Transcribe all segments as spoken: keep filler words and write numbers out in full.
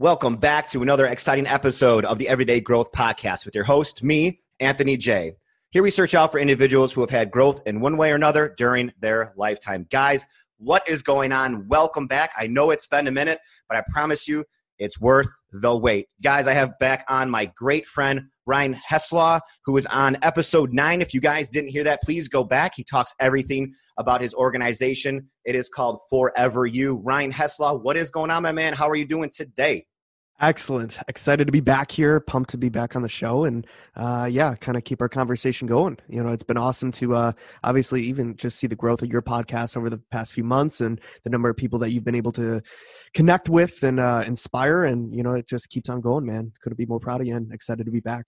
Welcome back to another exciting episode of the Everyday Growth Podcast with your host, me, Anthony J. Here we search out for individuals who have had growth in one way or another during their lifetime. Guys, what is going on? Welcome back. I know it's been a minute, but I promise you it's worth the wait. Guys, I have back on my great friend, Ryan Hesslau, who is on episode nine. If you guys didn't hear that, please go back. He talks everything about his organization. It is called Forever U. Ryan Hesslau, what is going on, my man? How are you doing today? Excellent. Excited to be back here. Pumped to be back on the show. And uh, yeah, kind of keep our conversation going. You know, it's been awesome to uh, obviously even just see the growth of your podcast over the past few months and the number of people that you've been able to connect with and uh, inspire. And, you know, it just keeps on going, man. Couldn't be more proud of you and excited to be back.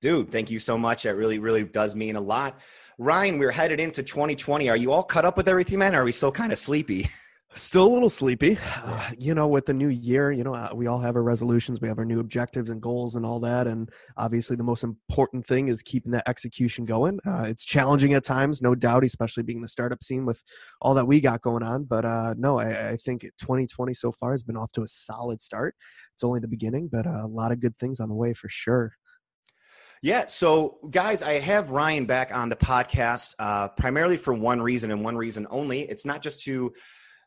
Dude, thank you so much. That really, really does mean a lot. Ryan, we're headed into twenty twenty. Are you all caught up with everything, man? Or are we still kind of sleepy? Still a little sleepy, uh, you know, with the new year, you know, uh, we all have our resolutions, we have our new objectives and goals and all that. And obviously the most important thing is keeping that execution going. Uh, it's challenging at times, no doubt, especially being the startup scene with all that we got going on. But uh, no, I, I think twenty twenty so far has been off to a solid start. It's only the beginning, but a lot of good things on the way for sure. Yeah. So guys, I have Ryan back on the podcast uh, primarily for one reason and one reason only. It's not just to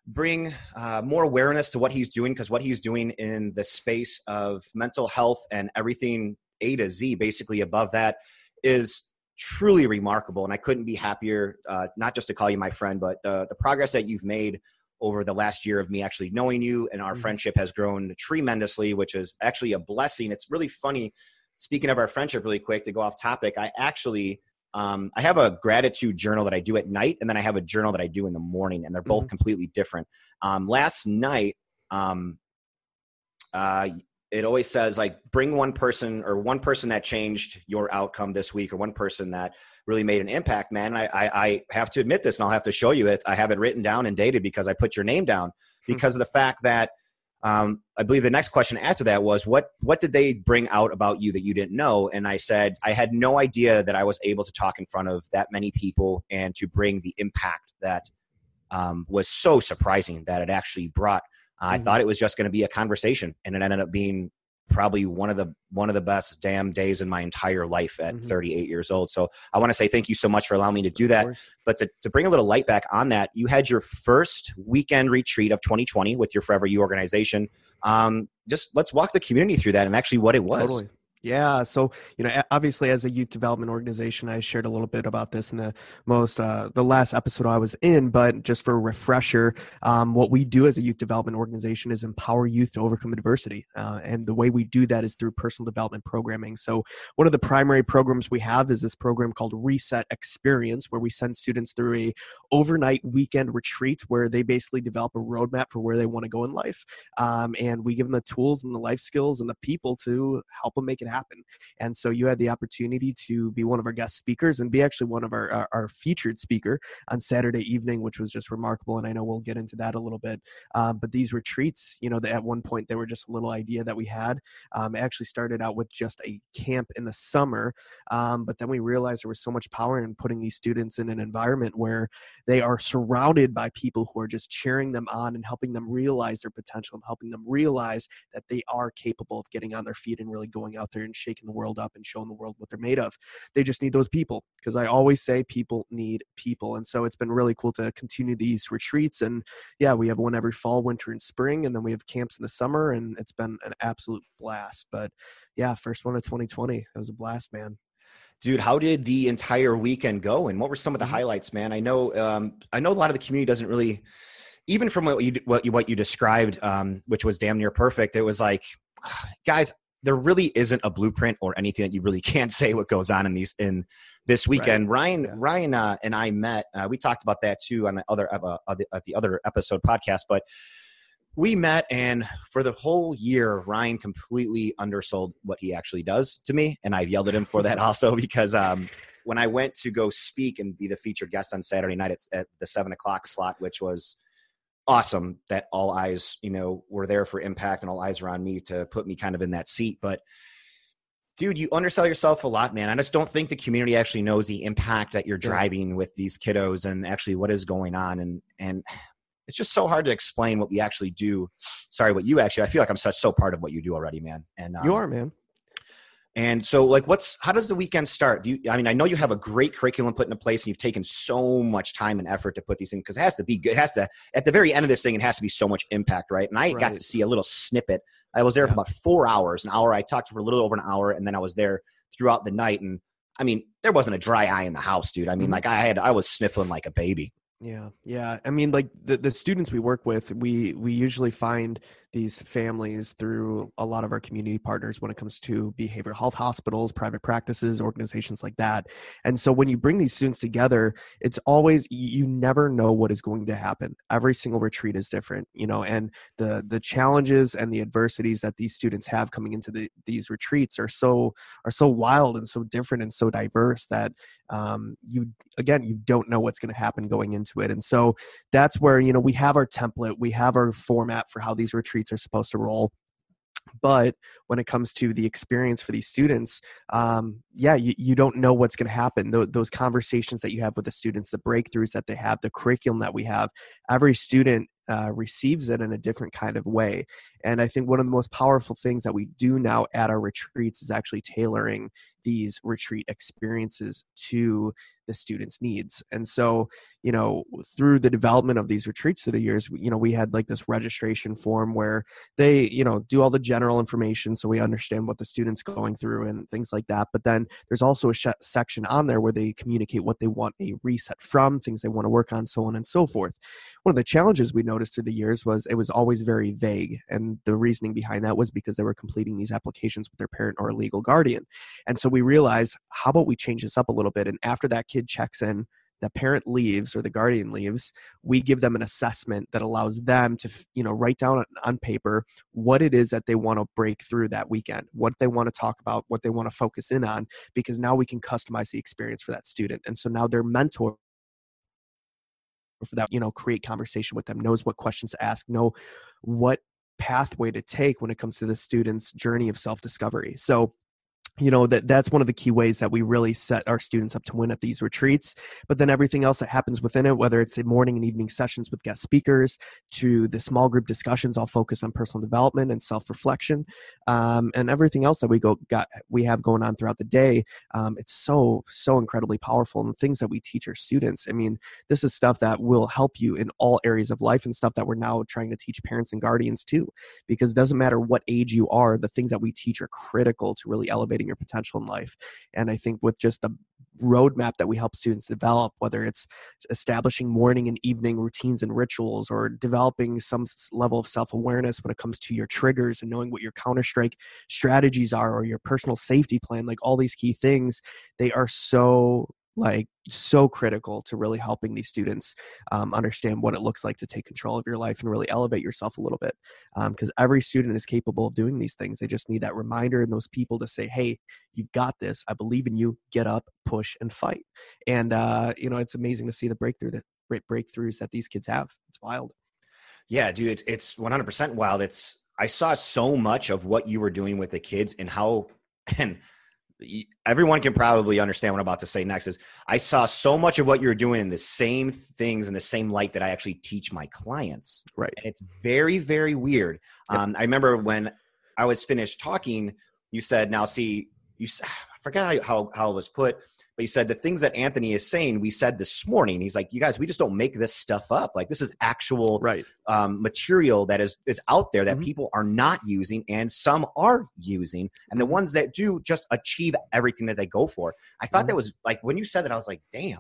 bring uh, more awareness to what he's doing, because what he's doing in the space of mental health and everything A to Z, basically above that, is truly remarkable. And I couldn't be happier, uh, not just to call you my friend, but uh, the progress that you've made over the last year of me actually knowing you, and our mm-hmm. friendship has grown tremendously, which is actually a blessing. It's really funny. Speaking of our friendship really quick, to go off topic, I actually... Um, I have a gratitude journal that I do at night, and then I have a journal that I do in the morning, and they're both mm-hmm. completely different. Um, last night, um, uh, it always says like, bring one person or one person that changed your outcome this week, or one person that really made an impact, man. I, I, I have to admit this, and I'll have to show you it. I have it written down and dated because I put your name down because mm-hmm. of the fact that Um, I believe the next question after that was, what what did they bring out about you that you didn't know? And I said, I had no idea that I was able to talk in front of that many people and to bring the impact that um, was so surprising that it actually brought. Uh, mm-hmm. I thought it was just going to be a conversation, and it ended up being probably one of the one of the best damn days in my entire life at mm-hmm. thirty-eight years old. So I want to say thank you so much for allowing me to do that. But to, to bring a little light back on that, you had your first weekend retreat of twenty twenty with your Forever U organization. Um, just let's walk the community through that and actually what it was. Totally. Yeah. So, you know, obviously as a youth development organization, I shared a little bit about this in the most, uh, the last episode I was in, but just for a refresher, um, what we do as a youth development organization is empower youth to overcome adversity. Uh, and the way we do that is through personal development programming. So one of the primary programs we have is this program called Reset Experience, where we send students through a overnight weekend retreat where they basically develop a roadmap for where they want to go in life. Um, and we give them the tools and the life skills and the people to help them make it happen. happen. And so you had the opportunity to be one of our guest speakers and be actually one of our, our, our featured speaker on Saturday evening, which was just remarkable. And I know we'll get into that a little bit. Um, but these retreats, you know, they, at one point, they were just a little idea that we had. Um, it actually started out with just a camp in the summer. Um, but then we realized there was so much power in putting these students in an environment where they are surrounded by people who are just cheering them on and helping them realize their potential and helping them realize that they are capable of getting on their feet and really going out there and shaking the world up and showing the world what they're made of. They just need those people, because I always say people need people. And so it's been really cool to continue these retreats. And yeah, we have one every fall, winter, and spring. And then we have camps in the summer, and it's been an absolute blast. But yeah, first one of twenty twenty. It was a blast, man. Dude, how did the entire weekend go? And what were some of the highlights, man? I know, um, I know a lot of the community doesn't really, even from what you, what you, what you described, um, which was damn near perfect. It was like, guys, there really isn't a blueprint or anything that you really can't say what goes on in these, in this weekend. Right. Ryan, yeah. Ryan uh, and I met, uh, we talked about that too on the other, uh, uh, the, uh, the other episode podcast, but we met, and for the whole year, Ryan completely undersold what he actually does to me. And I've yelled at him for that also, because um, when I went to go speak and be the featured guest on Saturday night at, at the seven o'clock slot, which was awesome that all eyes, you know, were there for impact, and all eyes were on me to put me kind of in that seat. But dude, you undersell yourself a lot, man. I just don't think the community actually knows the impact that you're driving with these kiddos and actually what is going on. And, and it's just so hard to explain what we actually do. Sorry, what you actually, I feel like I'm such so part of what you do already, man. And um, you are, man. And so like, what's, how does the weekend start? Do you, I mean, I know you have a great curriculum put into place and you've taken so much time and effort to put these in, because it has to be good. It has to, at the very end of this thing, it has to be so much impact. Right. And I right. got to see a little snippet. I was there yeah. for about four hours, an hour. I talked for a little over an hour, and then I was there throughout the night. And I mean, there wasn't a dry eye in the house, dude. I mean, mm-hmm. like I had, I was sniffling like a baby. Yeah. Yeah. I mean, like the, the students we work with, we, we usually find these families through a lot of our community partners when it comes to behavioral health hospitals, private practices, organizations like that. And so when you bring these students together, it's always, you never know what is going to happen. Every single retreat is different, you know, and the, the challenges and the adversities that these students have coming into the, these retreats are so, are so wild and so different and so diverse that um, you, again, you don't know what's going to happen going into it. And so that's where, you know, we have our template, we have our format for how these retreats are supposed to roll. But when it comes to the experience for these students, um, yeah, you, you don't know what's going to happen. Th- those conversations that you have with the students, the breakthroughs that they have, the curriculum that we have, every student Uh, receives it in a different kind of way. And I think one of the most powerful things that we do now at our retreats is actually tailoring these retreat experiences to the students' needs. And so, you know, through the development of these retreats through the years, you know, we had like this registration form where they, you know, do all the general information so we understand what the student's going through and things like that. But then there's also a sh- section on there where they communicate what they want a reset from, things they want to work on, so on and so forth. One of the challenges we noticed through the years was it was always very vague. And the reasoning behind that was because they were completing these applications with their parent or legal guardian. And so we realized, how about we change this up a little bit? And after that kid checks in, the parent leaves or the guardian leaves, we give them an assessment that allows them to, you know, write down on paper what it is that they want to break through that weekend, what they want to talk about, what they want to focus in on, because now we can customize the experience for that student. And so now their mentor for that, you know, create conversation with them, knows what questions to ask, know what pathway to take when it comes to the student's journey of self-discovery. So, you know, that that's one of the key ways that we really set our students up to win at these retreats. But then everything else that happens within it, whether it's the morning and evening sessions with guest speakers to the small group discussions, all focused on personal development and self-reflection, um, and everything else that we go got we have going on throughout the day. Um, it's so, so incredibly powerful. And the things that we teach our students, I mean, this is stuff that will help you in all areas of life and stuff that we're now trying to teach parents and guardians too, because it doesn't matter what age you are, the things that we teach are critical to really elevating your potential in life. And I think with just the roadmap that we help students develop, whether it's establishing morning and evening routines and rituals, or developing some level of self-awareness when it comes to your triggers and knowing what your counter-strike strategies are, or your personal safety plan, like all these key things, they are so like so critical to really helping these students um, understand what it looks like to take control of your life and really elevate yourself a little bit. Because um, every student is capable of doing these things. They just need that reminder and those people to say, hey, you've got this. I believe in you. Get up, push, and fight. And, uh, you know, it's amazing to see the breakthrough that breakthroughs that these kids have. It's wild. Yeah, dude, it's, it's one hundred percent wild. It's, I saw so much of what you were doing with the kids and how, and everyone can probably understand what I'm about to say next is I saw so much of what you're doing in the same things in the same light that I actually teach my clients. Right. And it's very, very weird. Yep. Um, I remember when I was finished talking, you said, now see, you, I forgot how, how it was put, but you said the things that Anthony is saying, we said this morning, he's like, you guys, we just don't make this stuff up. Like this is actual right. um, material that is, is out there that mm-hmm. people are not using and some are using. And the ones that do just achieve everything that they go for. I thought mm-hmm. that was like, when you said that, I was like, damn,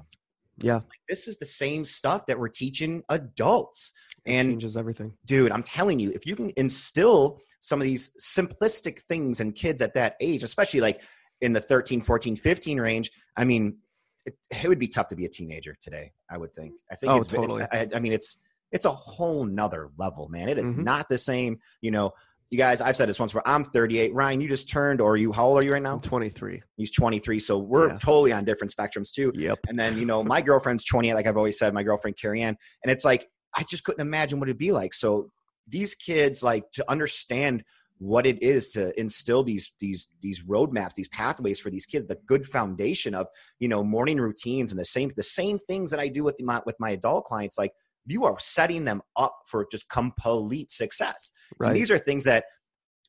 yeah, like, this is the same stuff that we're teaching adults. It and changes everything. Dude, I'm telling you, if you can instill some of these simplistic things in kids at that age, especially like in the thirteen, fourteen, fifteen range, I mean, it, it would be tough to be a teenager today, I would think. I think oh, it's, totally. it's I, I mean, it's, it's a whole nother level, man. It is mm-hmm. not the same. You know, you guys, I've said this once where I'm thirty-eight. Ryan, you just turned, or you, how old are you right now? I'm twenty-three. He's twenty-three. So we're yeah. totally on different spectrums too. Yep. And then, you know, my girlfriend's twenty-eight, like I've always said, my girlfriend, Carrie Ann. And it's like, I just couldn't imagine what it'd be like. So these kids, like, to understand what it is to instill these, these, these roadmaps, these pathways for these kids, the good foundation of, you know, morning routines and the same, the same things that I do with my, with my adult clients, like you are setting them up for just complete success. Right. And these are things that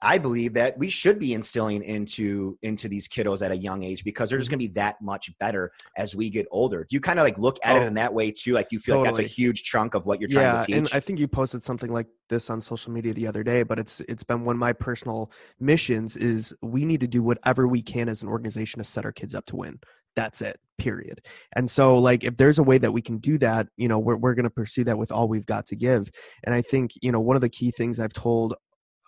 I believe that we should be instilling into, into these kiddos at a young age, because they're just going to be that much better as we get older. Do you kind of like look at oh, it in that way too? Like you feel totally. Like that's a huge chunk of what you're yeah, trying to teach? And I think you posted something like this on social media the other day, but it's, it's been one of my personal missions is we need to do whatever we can as an organization to set our kids up to win. That's it, period. And so like, if there's a way that we can do that, you know, we're, we're going to pursue that with all we've got to give. And I think, you know, one of the key things I've told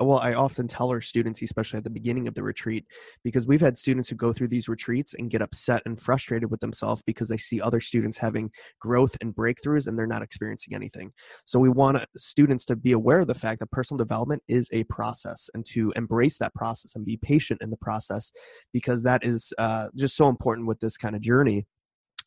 Well, I often tell our students, especially at the beginning of the retreat, because we've had students who go through these retreats and get upset and frustrated with themselves because they see other students having growth and breakthroughs and they're not experiencing anything. So we want students to be aware of the fact that personal development is a process, and to embrace that process and be patient in the process, because that is uh, just so important with this kind of journey.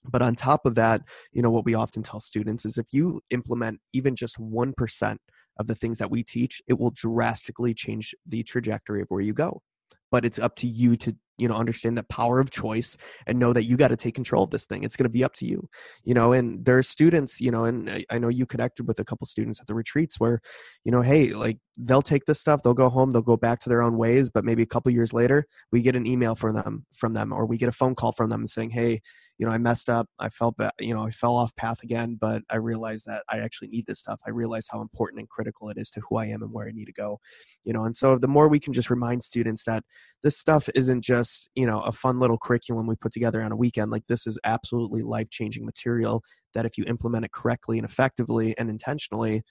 But on top of that, you know, what we often tell students is if you implement even just one percent of the things that we teach, it will drastically change the trajectory of where you go. But it's up to you to, you know, understand the power of choice and know that you got to take control of this thing. It's going to be up to you, you know, and there are students, you know, and I, I know you connected with a couple students at the retreats where, you know, hey, like they'll take this stuff, they'll go home, they'll go back to their own ways, but maybe a couple years later, we get an email from them, from them, or we get a phone call from them saying, hey, you know, I messed up. I felt bad, you know, I fell off path again, but I realized that I actually need this stuff. I realized how important and critical it is to who I am and where I need to go, you know? And so the more we can just remind students that this stuff isn't just, you know, a fun little curriculum we put together on a weekend, like this is absolutely life-changing material that if you implement it correctly and effectively and intentionally,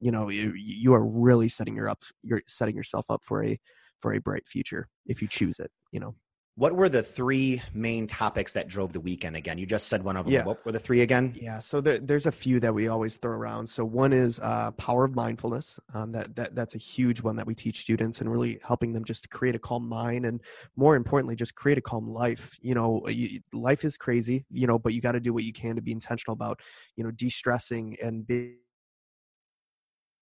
you know, you, you are really setting your up, you're setting yourself up for a, for a bright future if you choose it, you know? What were the three main topics that drove the weekend again? You just said one of them. Yeah. What were the three again? Yeah. So there, there's a few that we always throw around. So one is uh, power of mindfulness. Um, that that that's a huge one that we teach students, and really helping them just to create a calm mind, and more importantly, just create a calm life. You know, you, life is crazy, you know, but you got to do what you can to be intentional about, you know, de-stressing and being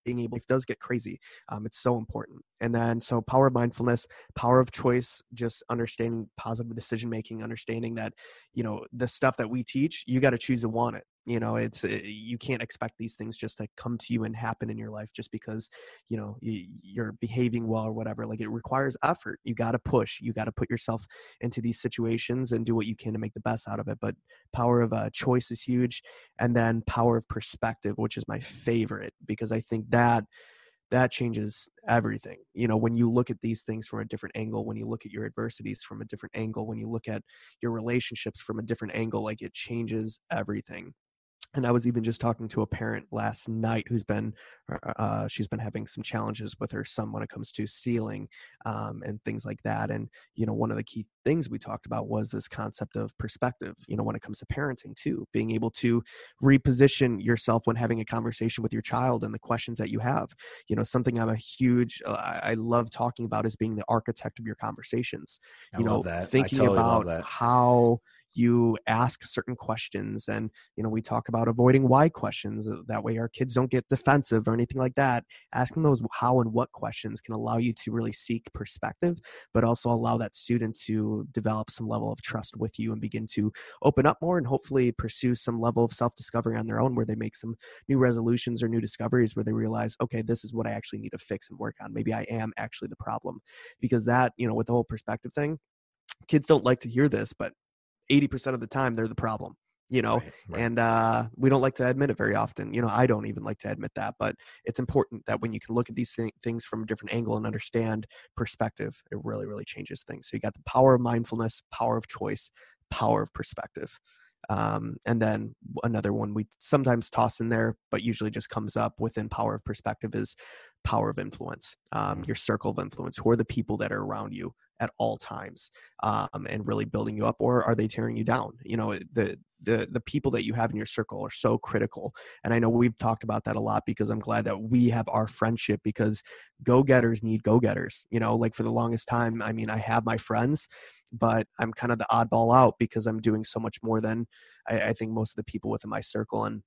being able, it does get crazy. Um, it's so important. And then, so power of mindfulness, power of choice, just understanding positive decision-making, understanding that, you know, the stuff that we teach, you got to choose to want it. You know, it's, it, you can't expect these things just to come to you and happen in your life just because, you know, you, you're behaving well or whatever. Like it requires effort. You got to push, you got to put yourself into these situations and do what you can to make the best out of it. But power of uh, choice is huge. And then power of perspective, which is my favorite, because I think that that changes everything. You know, when you look at these things from a different angle, when you look at your adversities from a different angle, when you look at your relationships from a different angle, like it changes everything. And I was even just talking to a parent last night who's been, uh, she's been having some challenges with her son when it comes to stealing um, and things like that. And, you know, one of the key things we talked about was this concept of perspective, you know, when it comes to parenting too, being able to reposition yourself when having a conversation with your child and the questions that you have. You know, something I'm a huge, uh, I love talking about is being the architect of your conversations, you know, thinking about how you ask certain questions. And, you know, we talk about avoiding why questions. That way our kids don't get defensive or anything like that. Asking those how and what questions can allow you to really seek perspective, but also allow that student to develop some level of trust with you and begin to open up more and hopefully pursue some level of self-discovery on their own, where they make some new resolutions or new discoveries where they realize, okay, this is what I actually need to fix and work on. Maybe I am actually the problem. Because that, you know, with the whole perspective thing, kids don't like to hear this, but eighty percent of the time, they're the problem, you know, right, right. and uh, we don't like to admit it very often. You know, I don't even like to admit that, but it's important that when you can look at these th- things from a different angle and understand perspective, it really, really changes things. So you got the power of mindfulness, power of choice, power of perspective. Um, and then another one we sometimes toss in there, but usually just comes up within power of perspective, is power of influence, um, your circle of influence. Who are the people that are around you at all times, um, and really building you up, or are they tearing you down? You know, the, the, the people that you have in your circle are so critical. And I know we've talked about that a lot, because I'm glad that we have our friendship, because go-getters need go-getters, you know, like for the longest time. I mean, I have my friends, but I'm kind of the oddball out because I'm doing so much more than I, I think most of the people within my circle. And,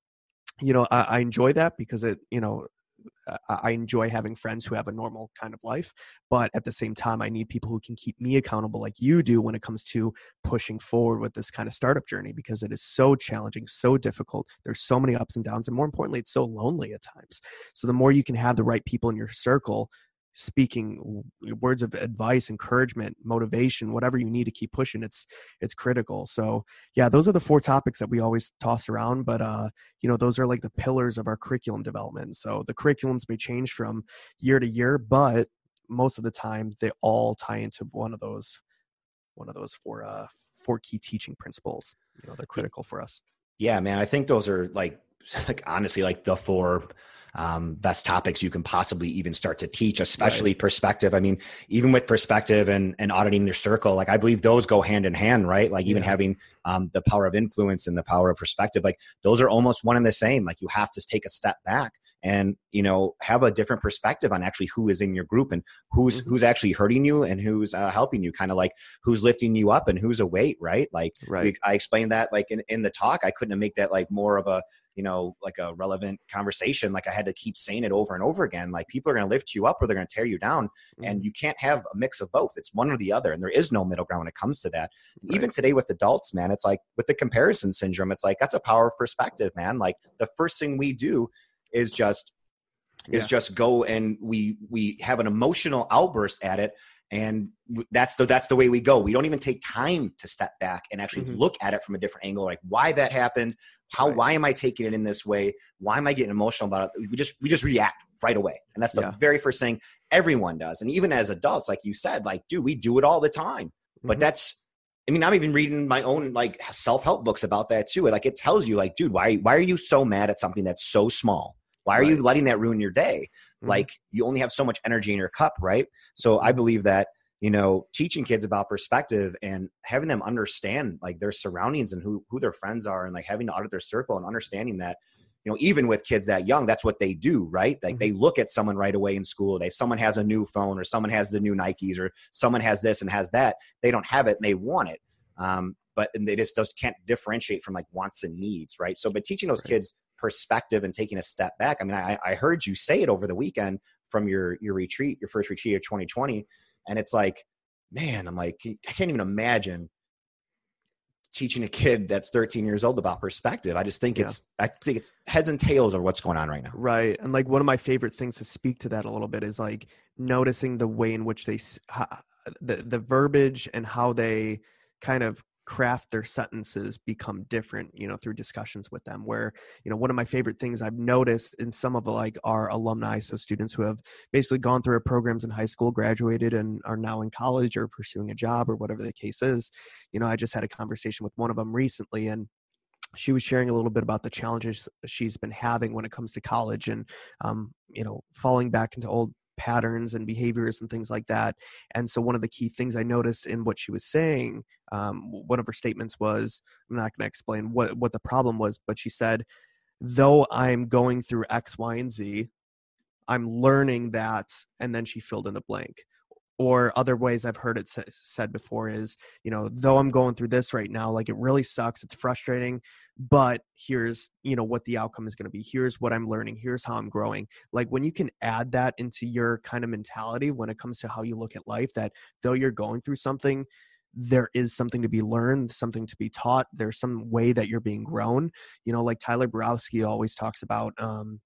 you know, I, I enjoy that because it, you know, I enjoy having friends who have a normal kind of life, but at the same time, I need people who can keep me accountable like you do when it comes to pushing forward with this kind of startup journey, because it is so challenging, so difficult. There's so many ups and downs, and more importantly, it's so lonely at times. So the more you can have the right people in your circle speaking words of advice, encouragement, motivation, whatever you need to keep pushing, it's it's critical. So yeah, those are the four topics that we always toss around. But uh, you know, those are like the pillars of our curriculum development. So the curriculums may change from year to year, but most of the time they all tie into one of those one of those four uh four key teaching principles. You know, they're critical for us. Yeah, man, I think those are like like honestly like the four um, best topics you can possibly even start to teach, especially right. perspective. I mean, even with perspective and, and auditing your circle, like I believe those go hand in hand, right? Like even yeah. having um, the power of influence and the power of perspective, like those are almost one and the same. Like you have to take a step back and, you know, have a different perspective on actually who is in your group and who's, mm-hmm. who's actually hurting you and who's uh, helping you, kind of like who's lifting you up and who's a weight, right? Like right. We, I explained that like in, in the talk, I couldn't make that like more of a, you know, like a relevant conversation. Like I had to keep saying it over and over again. Like people are going to lift you up or they're going to tear you down. Mm-hmm. And you can't have a mix of both. It's one or the other. And there is no middle ground when it comes to that. Right. Even today with adults, man, it's like with the comparison syndrome, it's like, that's a power of perspective, man. Like the first thing we do is just, yeah. is just go and we, we have an emotional outburst at it. And that's the, that's the way we go. We don't even take time to step back and actually mm-hmm. look at it from a different angle. Like why that happened, how, right. why am I taking it in this way? Why am I getting emotional about it? We just, we just react right away. And that's the yeah. very first thing everyone does. And even as adults, like you said, like, dude, we do it all the time, mm-hmm. but that's, I mean, I'm even reading my own like self-help books about that too. Like it tells you like, dude, why, why are you so mad at something that's so small? Why are right. you letting that ruin your day? Like mm-hmm. you only have so much energy in your cup, right? So I believe that, you know, teaching kids about perspective and having them understand like their surroundings and who, who their friends are and like having to audit their circle and understanding that, you know, even with kids that young, that's what they do, right? Like mm-hmm. they look at someone right away in school. They, someone has a new phone or someone has the new Nikes or someone has this and has that. They don't have it and they want it. Um, but and they just, just can't differentiate from like wants and needs, right? So, but teaching those right. kids perspective and taking a step back. I mean, I, I heard you say it over the weekend from your, your retreat, your first retreat of twenty twenty. And it's like, man, I'm like, I can't even imagine teaching a kid that's thirteen years old about perspective. I just think yeah. it's, I think it's heads and tails of what's going on right now. Right. And like, one of my favorite things to speak to that a little bit is like noticing the way in which they, the, the verbiage and how they kind of craft their sentences become different, you know, through discussions with them where, you know, one of my favorite things I've noticed in some of like our alumni, so students who have basically gone through our programs in high school, graduated and are now in college or pursuing a job or whatever the case is. You know, I just had a conversation with one of them recently and she was sharing a little bit about the challenges she's been having when it comes to college and, um, you know, falling back into old patterns and behaviors and things like that. And so one of the key things I noticed in what she was saying, um, one of her statements was, I'm not going to explain what, what the problem was, but she said, though I'm going through X, Y, and Z, I'm learning that. And then she filled in the blank. Or other ways I've heard it sa- said before is, you know, though I'm going through this right now, like it really sucks. It's frustrating, but here's, you know, what the outcome is going to be. Here's what I'm learning. Here's how I'm growing. Like when you can add that into your kind of mentality when it comes to how you look at life, that though you're going through something, there is something to be learned, something to be taught. There's some way that you're being grown. You know, like Tyler Borowski always talks about, um,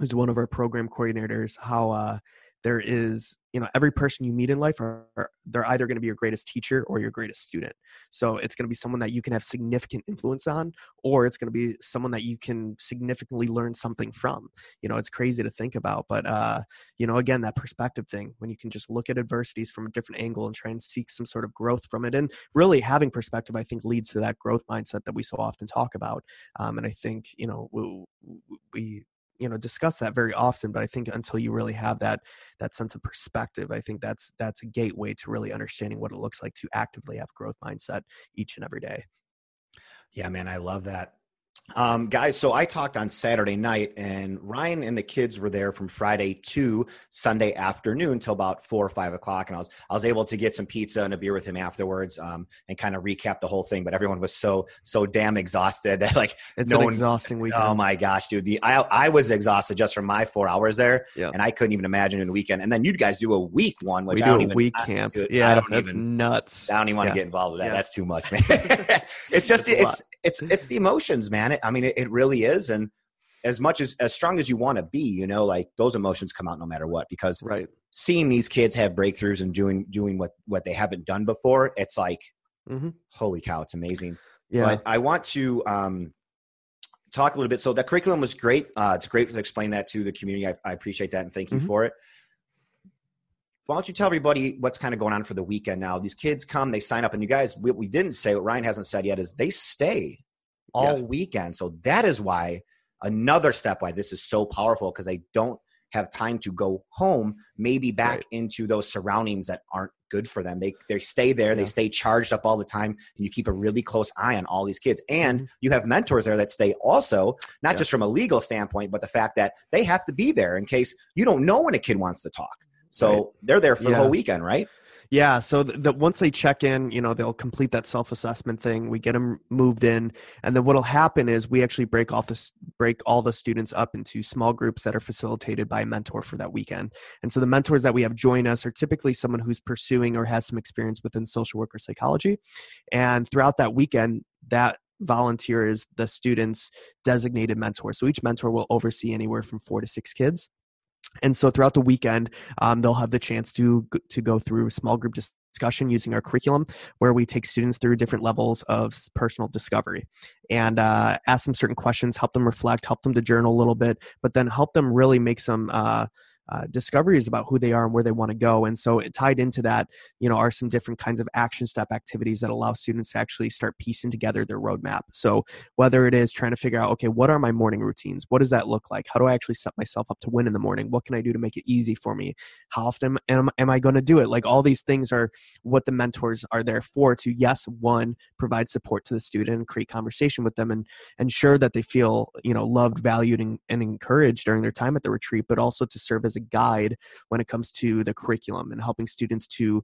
who's one of our program coordinators, how, uh, there is, you know, every person you meet in life, are, are they're either going to be your greatest teacher or your greatest student. So it's going to be someone that you can have significant influence on, or it's going to be someone that you can significantly learn something from. You know, it's crazy to think about, but, uh, you know, again, that perspective thing, when you can just look at adversities from a different angle and try and seek some sort of growth from it. And really having perspective, I think, leads to that growth mindset that we so often talk about. Um, and I think, you know, we, we you know, discuss that very often, but I think until you really have that, that sense of perspective, I think that's, that's a gateway to really understanding what it looks like to actively have growth mindset each and every day. Yeah, man, I love that. Um, guys, so I talked on Saturday night, and Ryan and the kids were there from Friday to Sunday afternoon till about four or five o'clock. And I was, I was able to get some pizza and a beer with him afterwards, um, and kind of recap the whole thing. But everyone was so, so damn exhausted that like, it's no an one, exhausting weekend. Oh my gosh, dude. The, I, I was exhausted just from my four hours there, yeah. and I couldn't even imagine in a weekend. And then you guys do a week one, which we I do don't a even, week I camp. Do yeah. I don't that's even, nuts. I don't even want to yeah. get involved with that. Yeah. That's too much, man. It's just, it's, it's, it's, it's the emotions, man. I mean, it, it really is. And as much as, as strong as you want to be, you know, like those emotions come out no matter what, because right. seeing these kids have breakthroughs and doing, doing what, what they haven't done before, it's like, mm-hmm. holy cow, it's amazing. Yeah. But I want to um, talk a little bit. So that curriculum was great. Uh, it's great to explain that to the community. I, I appreciate that. And thank you mm-hmm. for it. Why don't you tell everybody what's kind of going on for the weekend now? These kids come, they sign up, and you guys, what we didn't say, what Ryan hasn't said yet, is they stay all yeah. weekend. So that is why another step why this is so powerful, because they don't have time to go home, maybe back right. into those surroundings that aren't good for them. They they stay there, yeah. they stay charged up all the time, and you keep a really close eye on all these kids. And you have mentors there that stay also, not yeah. just from a legal standpoint, but the fact that they have to be there in case you don't know when a kid wants to talk. So right. they're there for yeah. the whole weekend, right? Yeah. So that once they check in, you know, they'll complete that self-assessment thing. We get them moved in. And then what'll happen is we actually break off this, break all the students up into small groups that are facilitated by a mentor for that weekend. And so the mentors that we have join us are typically someone who's pursuing or has some experience within social work or psychology. And throughout that weekend, that volunteer is the student's designated mentor. So each mentor will oversee anywhere from four to six kids. And so throughout the weekend, um, they'll have the chance to to go through a small group discussion using our curriculum, where we take students through different levels of personal discovery and uh, ask them certain questions, help them reflect, help them to journal a little bit, but then help them really make some uh, uh, discoveries about who they are and where they want to go. And so it tied into that, you know, are some different kinds of action step activities that allow students to actually start piecing together their roadmap. So whether it is trying to figure out, okay, what are my morning routines? What does that look like? How do I actually set myself up to win in the morning? What can I do to make it easy for me? How often am, am I going to do it? Like all these things are what the mentors are there for, to yes, one, provide support to the student and create conversation with them and ensure that they feel, you know, loved, valued, and, and encouraged during their time at the retreat, but also to serve as a guide when it comes to the curriculum and helping students to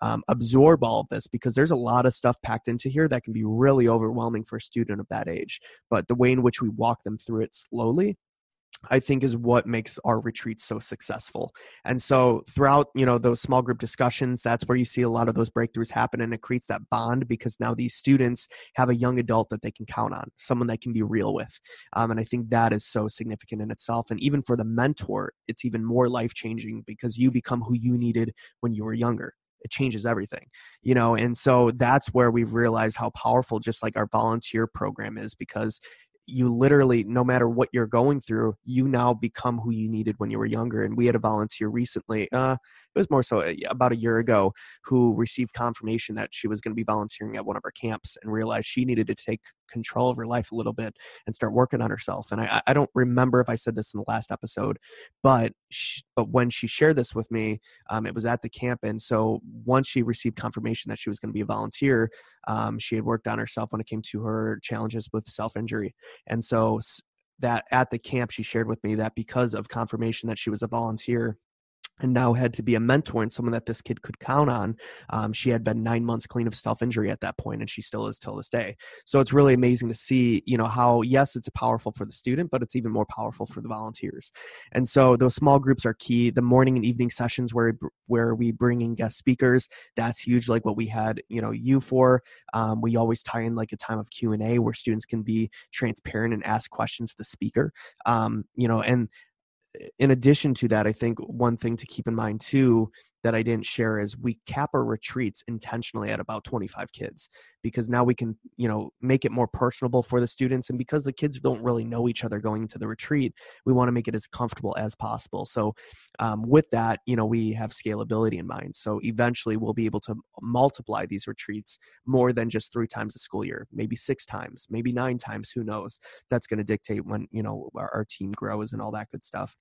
um, absorb all of this, because there's a lot of stuff packed into here that can be really overwhelming for a student of that age. But the way in which we walk them through it slowly, I think, is what makes our retreats so successful. And so throughout, you know, those small group discussions, that's where you see a lot of those breakthroughs happen, and it creates that bond, because now these students have a young adult that they can count on, someone they can be real with. Um, and I think that is so significant in itself. And even for the mentor, it's even more life-changing, because you become who you needed when you were younger. It changes everything, you know? And so that's where we've realized how powerful just like our volunteer program is, because you literally, no matter what you're going through, you now become who you needed when you were younger. And we had a volunteer recently, uh, it was more so about a year ago, who received confirmation that she was going to be volunteering at one of our camps and realized she needed to take control of her life a little bit and start working on herself. And I, I don't remember if I said this in the last episode, but she, but when she shared this with me, um, it was at the camp. And so once she received confirmation that she was going to be a volunteer, um, she had worked on herself when it came to her challenges with self-injury. And so that at the camp, she shared with me that because of confirmation that she was a volunteer and now had to be a mentor and someone that this kid could count on, Um, she had been nine months clean of self-injury at that point, and she still is till this day. So it's really amazing to see, you know, how, yes, it's powerful for the student, but it's even more powerful for the volunteers. And so those small groups are key. The morning and evening sessions where, where we bring in guest speakers, that's huge. Like what we had, you know, you for, um, we always tie in like a time of Q and A where students can be transparent and ask questions to the speaker, um, you know, and in addition to that, I think one thing to keep in mind too that I didn't share is we cap our retreats intentionally at about twenty-five kids, because now we can, you know, make it more personable for the students. And because the kids don't really know each other going into the retreat, we want to make it as comfortable as possible. So um, with that, you know, we have scalability in mind. So eventually we'll be able to multiply these retreats more than just three times a school year, maybe six times, maybe nine times, who knows? That's going to dictate when, you know, our, our team grows and all that good stuff.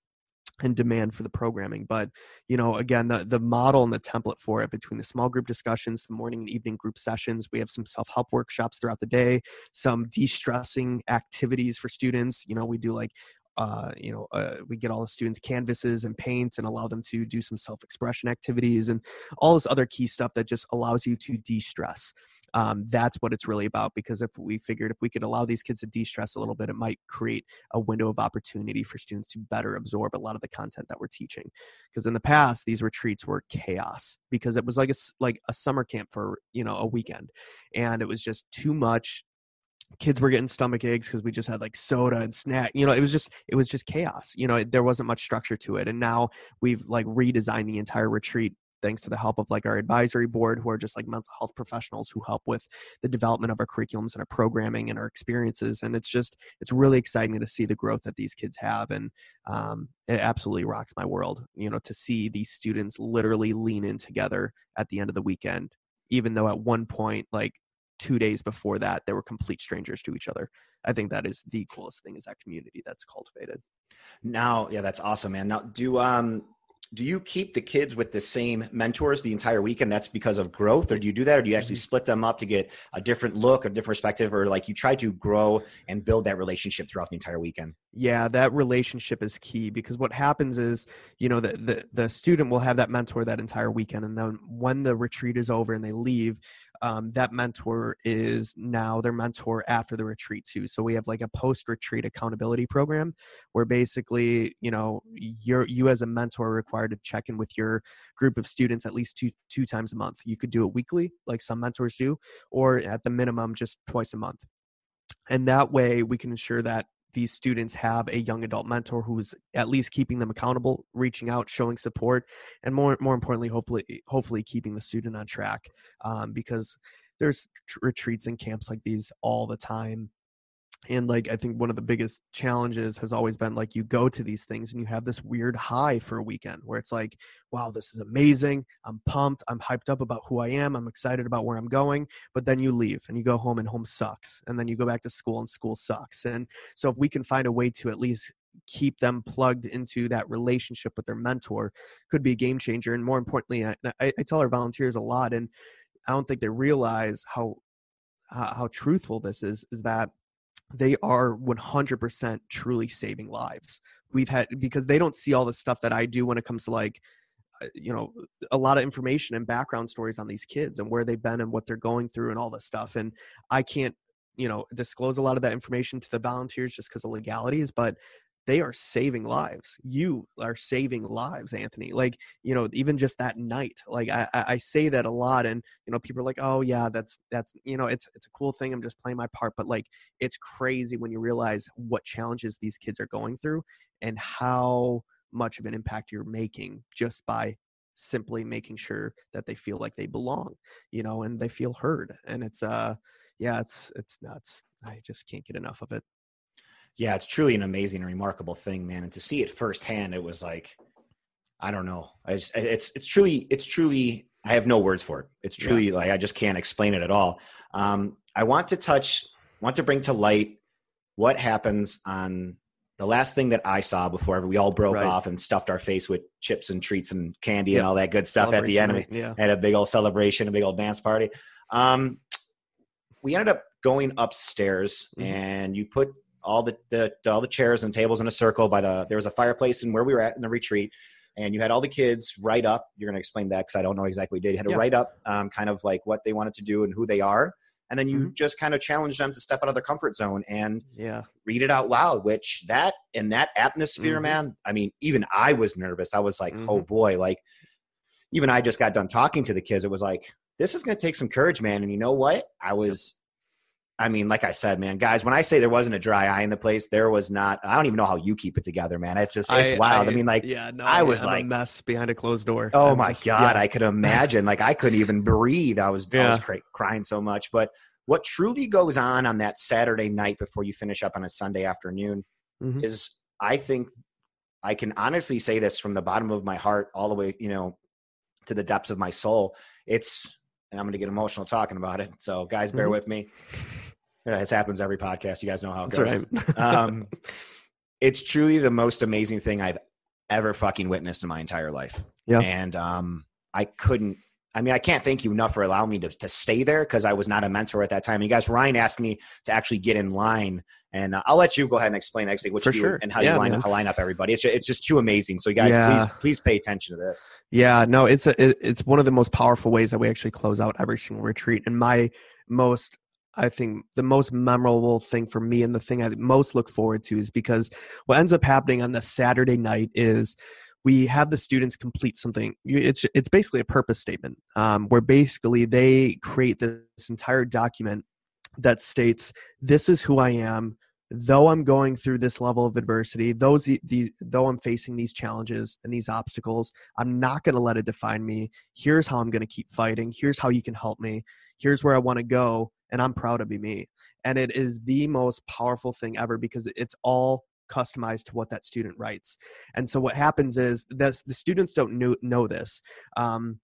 and demand for the programming. But, you know, again, the, the model and the template for it between the small group discussions, the morning and evening group sessions, we have some self-help workshops throughout the day, some de-stressing activities for students. You know, we do like, uh, you know, uh, we get all the students canvases and paint and allow them to do some self-expression activities and all this other key stuff that just allows you to de-stress. Um, that's what it's really about, because if we figured if we could allow these kids to de-stress a little bit, it might create a window of opportunity for students to better absorb a lot of the content that we're teaching. Because in the past, these retreats were chaos because it was like a, like a summer camp for, you know, a weekend, and it was just too much. Kids were getting stomach aches because we just had like soda and snack, you know, it was just, it was just chaos. You know, it, there wasn't much structure to it. And now we've like redesigned the entire retreat, thanks to the help of like our advisory board, who are just like mental health professionals who help with the development of our curriculums and our programming and our experiences. And it's just, it's really exciting to see the growth that these kids have. And um, it absolutely rocks my world, you know, to see these students literally lean in together at the end of the weekend, even though at one point, like two days before that, they were complete strangers to each other. I think that is the coolest thing, is that community that's cultivated. Now, yeah, that's awesome, man. Now, do, um, Do you keep the kids with the same mentors the entire week, and that's because of growth, or do you do that, or do you actually split them up to get a different look, a different perspective, or like you try to grow and build that relationship throughout the entire weekend? Yeah, that relationship is key, because what happens is, you know, the the, the student will have that mentor that entire weekend, and then when the retreat is over and they leave, um, that mentor is now their mentor after the retreat too. So we have like a post-retreat accountability program where basically, you know, you're, you as a mentor are required to check in with your group of students at least two two times a month. You could do it weekly, like some mentors do, or at the minimum, just twice a month. And that way we can ensure that these students have a young adult mentor who's at least keeping them accountable, reaching out, showing support, and more more importantly, hopefully, hopefully keeping the student on track, um, because there's t- retreats and camps like these all the time. And like, I think one of the biggest challenges has always been like, you go to these things and you have this weird high for a weekend where it's like, wow, this is amazing. I'm pumped. I'm hyped up about who I am. I'm excited about where I'm going. But then you leave and you go home, and home sucks. And then you go back to school, and school sucks. And so if we can find a way to at least keep them plugged into that relationship with their mentor, could be a game changer. And more importantly, I, I, I tell our volunteers a lot, and I don't think they realize how, uh, how truthful this is, is that they are one hundred percent truly saving lives. We've had, because they don't see all the stuff that I do when it comes to like, you know, a lot of information and background stories on these kids and where they've been and what they're going through and all this stuff. And I can't, you know, disclose a lot of that information to the volunteers just because of legalities, but they are saving lives. You are saving lives, Anthony. Like, you know, even just that night, like I, I say that a lot, and, you know, people are like, oh yeah, that's, that's, you know, it's, it's a cool thing. I'm just playing my part. But like, it's crazy when you realize what challenges these kids are going through and how much of an impact you're making just by simply making sure that they feel like they belong, you know, and they feel heard. And it's, uh, yeah, it's, it's nuts. I just can't get enough of it. Yeah, it's truly an amazing and remarkable thing, man. And to see it firsthand, it was like, I don't know. I just, it's it's truly, it's truly, I have no words for it. It's truly yeah. like, I just can't explain it at all. Um, I want to touch, want to bring to light what happens on the last thing that I saw before we all broke right. off and stuffed our face with chips and treats and candy yep. and all that good stuff at the end. Right? Yeah. Had a big old celebration, a big old dance party. Um, we ended up going upstairs mm-hmm. and you put, all the, the all the chairs and tables in a circle by the, there was a fireplace and where we were at in the retreat, and you had all the kids write up, you're going to explain that because I don't know exactly what you did, you had to yeah. write up um, kind of like what they wanted to do and who they are, and then you mm-hmm. just kind of challenged them to step out of their comfort zone and yeah. read it out loud, which that, in that atmosphere, mm-hmm. man, I mean, even I was nervous. I was like, mm-hmm. oh boy, like even I just got done talking to the kids. It was like, this is going to take some courage, man. And you know what? I was... I mean, like I said, man, guys, when I say there wasn't a dry eye in the place, there was not. I don't even know how you keep it together, man. It's just, it's I, wild. I, I mean, like, yeah, no, I was I'm like a mess behind a closed door. Oh I'm my just, God. Yeah. I could imagine. Like I couldn't even breathe. I was, yeah. I was cry- crying so much, but what truly goes on on that Saturday night before you finish up on a Sunday afternoon mm-hmm. is, I think I can honestly say this from the bottom of my heart, all the way, you know, to the depths of my soul. It's, and I'm going to get emotional talking about it. So guys, bear mm-hmm. with me. It happens every podcast. You guys know how it That's goes. Right. um, it's truly the most amazing thing I've ever fucking witnessed in my entire life. Yeah. And um, I couldn't, I mean, I can't thank you enough for allowing me to, to stay there, because I was not a mentor at that time. And you guys, Ryan asked me to actually get in line, and uh, I'll let you go ahead and explain actually what you sure. and how yeah, you line up, how line up everybody. It's just, it's just too amazing. So you guys, yeah. please, please pay attention to this. Yeah, no, it's a, it, it's one of the most powerful ways that we actually close out every single retreat. And my most, I think the most memorable thing for me, and the thing I most look forward to, is because what ends up happening on the Saturday night is we have the students complete something. It's it's basically a purpose statement, um, where basically they create this entire document that states, this is who I am, though I'm going through this level of adversity, those the, the, though I'm facing these challenges and these obstacles, I'm not going to let it define me. Here's how I'm going to keep fighting. Here's how you can help me. Here's where I want to go, and I'm proud to be me. And it is the most powerful thing ever, because it's all customized to what that student writes. And so what happens is this, the students don't know, know this. Um,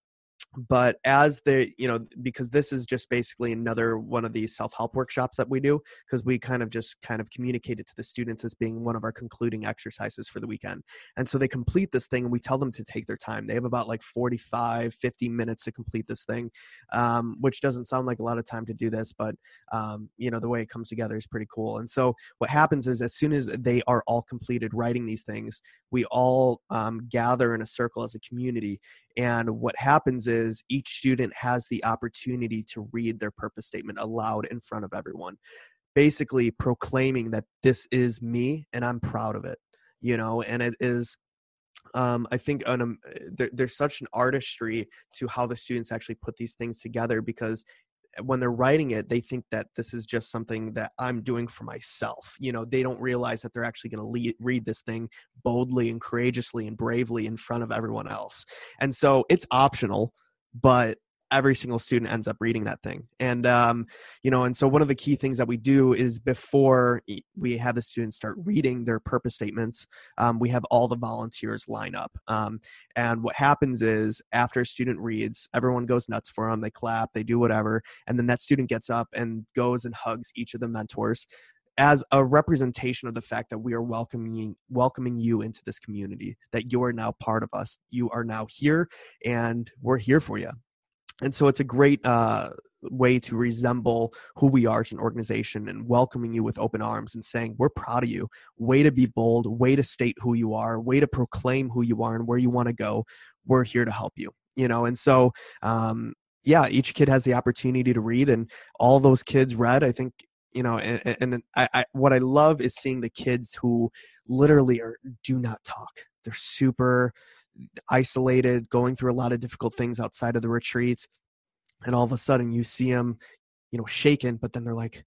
but as they, you know, because this is just basically another one of these self-help workshops that we do, because we kind of just kind of communicate it to the students as being one of our concluding exercises for the weekend. And so they complete this thing, and we tell them to take their time. They have about like forty-five, fifty minutes to complete this thing, um, which doesn't sound like a lot of time to do this, but um, you know, the way it comes together is pretty cool. And so what happens is, as soon as they are all completed writing these things, we all um, gather in a circle as a community. And what happens is each student has the opportunity to read their purpose statement aloud in front of everyone, basically proclaiming that this is me and I'm proud of it, you know, and it is, um, I think an, um, there, there's such an artistry to how the students actually put these things together, because when they're writing it, they think that this is just something that I'm doing for myself. You know, they don't realize that they're actually going to read this thing boldly and courageously and bravely in front of everyone else. And so it's optional, but every single student ends up reading that thing. And, um, you know, and so one of the key things that we do is, before we have the students start reading their purpose statements, um, we have all the volunteers line up. Um, and what happens is, after a student reads, everyone goes nuts for them. They clap, they do whatever. And then that student gets up and goes and hugs each of the mentors, as a representation of the fact that we are welcoming welcoming you into this community, that you are now part of us. You are now here, and we're here for you. And so it's a great uh, way to resemble who we are as an organization, and welcoming you with open arms and saying, we're proud of you. Way to be bold. Way to state who you are. Way to proclaim who you are and where you want to go. We're here to help you, you know? And so, um, yeah, each kid has the opportunity to read, and all those kids read, I think, you know, and, and I, I, what I love is seeing the kids who literally are, do not talk. They're super isolated, going through a lot of difficult things outside of the retreats. And all of a sudden you see them, you know, shaken, but then they're like,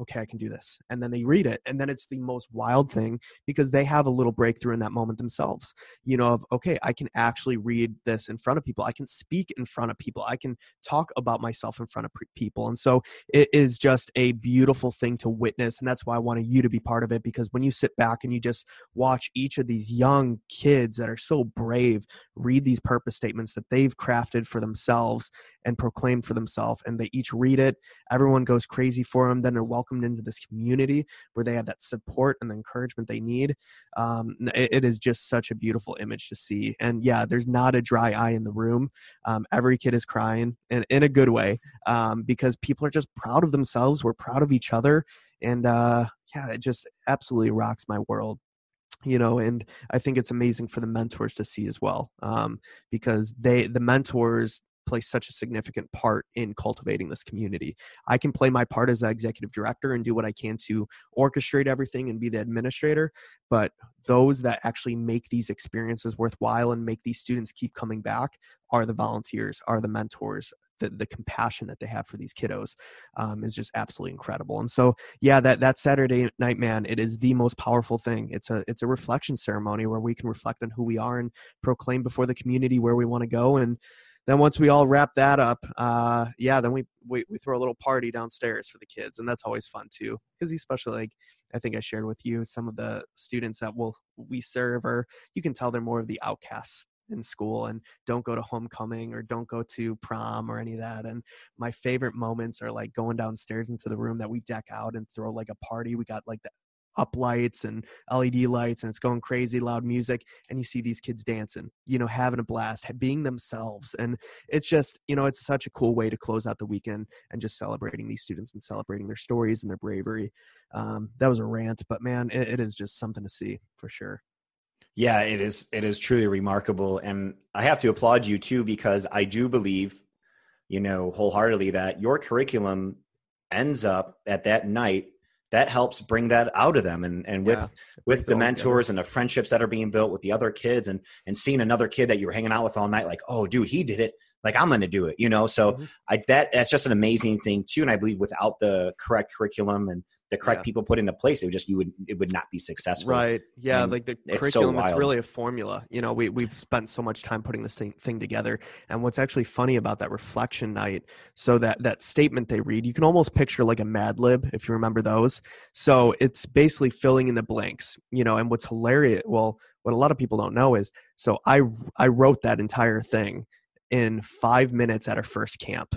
okay, I can do this. And then they read it. And then it's the most wild thing, because they have a little breakthrough in that moment themselves, you know, of, okay, I can actually read this in front of people. I can speak in front of people. I can talk about myself in front of people. And so it is just a beautiful thing to witness. And that's why I wanted you to be part of it, because when you sit back and you just watch each of these young kids that are so brave read these purpose statements that they've crafted for themselves and proclaimed for themselves, and they each read it, everyone goes crazy for them. Then they're welcomed into this community where they have that support and the encouragement they need. Um, it, it is just such a beautiful image to see. And yeah, there's not a dry eye in the room. Um, every kid is crying, and in a good way, um, because people are just proud of themselves. We're proud of each other. And uh, yeah, it just absolutely rocks my world, you know, and I think it's amazing for the mentors to see as well, um, because they, the mentors, play such a significant part in cultivating this community. I can play my part as the executive director and do what I can to orchestrate everything and be the administrator, but those that actually make these experiences worthwhile and make these students keep coming back are the volunteers, are the mentors. The, the compassion that they have for these kiddos um, is just absolutely incredible. And so, yeah, that, that Saturday night, man, it is the most powerful thing. It's a, it's a reflection ceremony where we can reflect on who we are and proclaim before the community where we want to go. And then once we all wrap that up, uh, yeah, then we, we we throw a little party downstairs for the kids. And that's always fun too, because especially, like, I think I shared with you, some of the students that we'll, we serve are, you can tell they're more of the outcasts in school and don't go to homecoming or don't go to prom or any of that. And my favorite moments are like going downstairs into the room that we deck out and throw like a party. We got like the up lights and L E D lights, and it's going crazy, loud music. And you see these kids dancing, you know, having a blast, being themselves. And it's just, you know, it's such a cool way to close out the weekend and just celebrating these students and celebrating their stories and their bravery. Um, that was a rant, but man, it, it is just something to see for sure. Yeah, it is. It is truly remarkable. And I have to applaud you too, because I do believe, you know, wholeheartedly that your curriculum ends up at that night that helps bring that out of them. And, and with, yeah, with the mentors and the friendships that are being built with the other kids, and, and seeing another kid that you were hanging out with all night, like, oh dude, he did it. Like, I'm going to do it, you know? So mm-hmm. I, that, that's just an amazing thing too. And I believe without the correct curriculum and the correct yeah. people put into place, it would just, you would, it would not be successful. Right. Yeah. And like the it's curriculum, so it's really a formula. You know, we, we've spent so much time putting this thing, thing together. And what's actually funny about that reflection night, so that, that statement they read, you can almost picture like a Mad Lib, if you remember those. So it's basically filling in the blanks, you know, and what's hilarious. Well, what a lot of people don't know is, so I, I wrote that entire thing in five minutes at our first camp.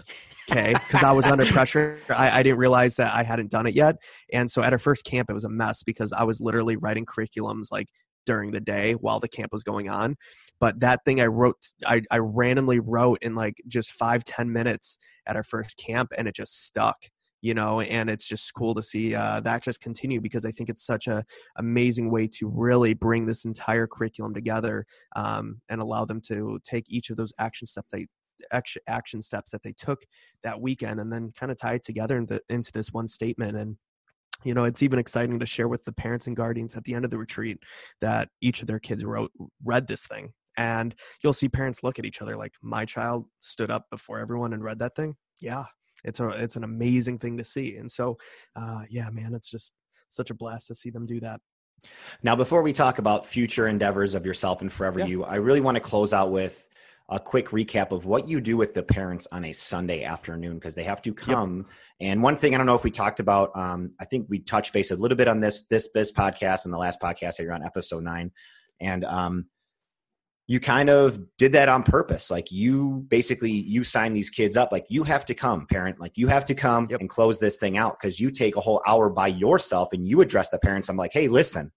Okay. Cause I was under pressure. I, I didn't realize that I hadn't done it yet. And so at our first camp, it was a mess because I was literally writing curriculums like during the day while the camp was going on. But that thing I wrote, I, I randomly wrote in like just five, ten minutes at our first camp, and it just stuck, you know, and it's just cool to see uh, that just continue, because I think it's such a amazing way to really bring this entire curriculum together um, and allow them to take each of those action steps they action steps that they took that weekend and then kind of tie it together into, into this one statement. And, you know, it's even exciting to share with the parents and guardians at the end of the retreat that each of their kids wrote, read this thing. And you'll see parents look at each other like, my child stood up before everyone and read that thing. Yeah. It's a, it's an amazing thing to see. And so, uh, yeah, man, it's just such a blast to see them do that. Now, before we talk about future endeavors of yourself and Forever yeah. You, I really want to close out with a quick recap of what you do with the parents on a Sunday afternoon, because they have to come. Yep. And one thing, I don't know if we talked about, um, I think we touched base a little bit on this, this, this podcast and the last podcast here on episode nine. And, um, you kind of did that on purpose. Like, you basically, you sign these kids up, like, you have to come, parent, like, you have to come yep. and close this thing out. Cause you take a whole hour by yourself and you address the parents. I'm like, hey, listen,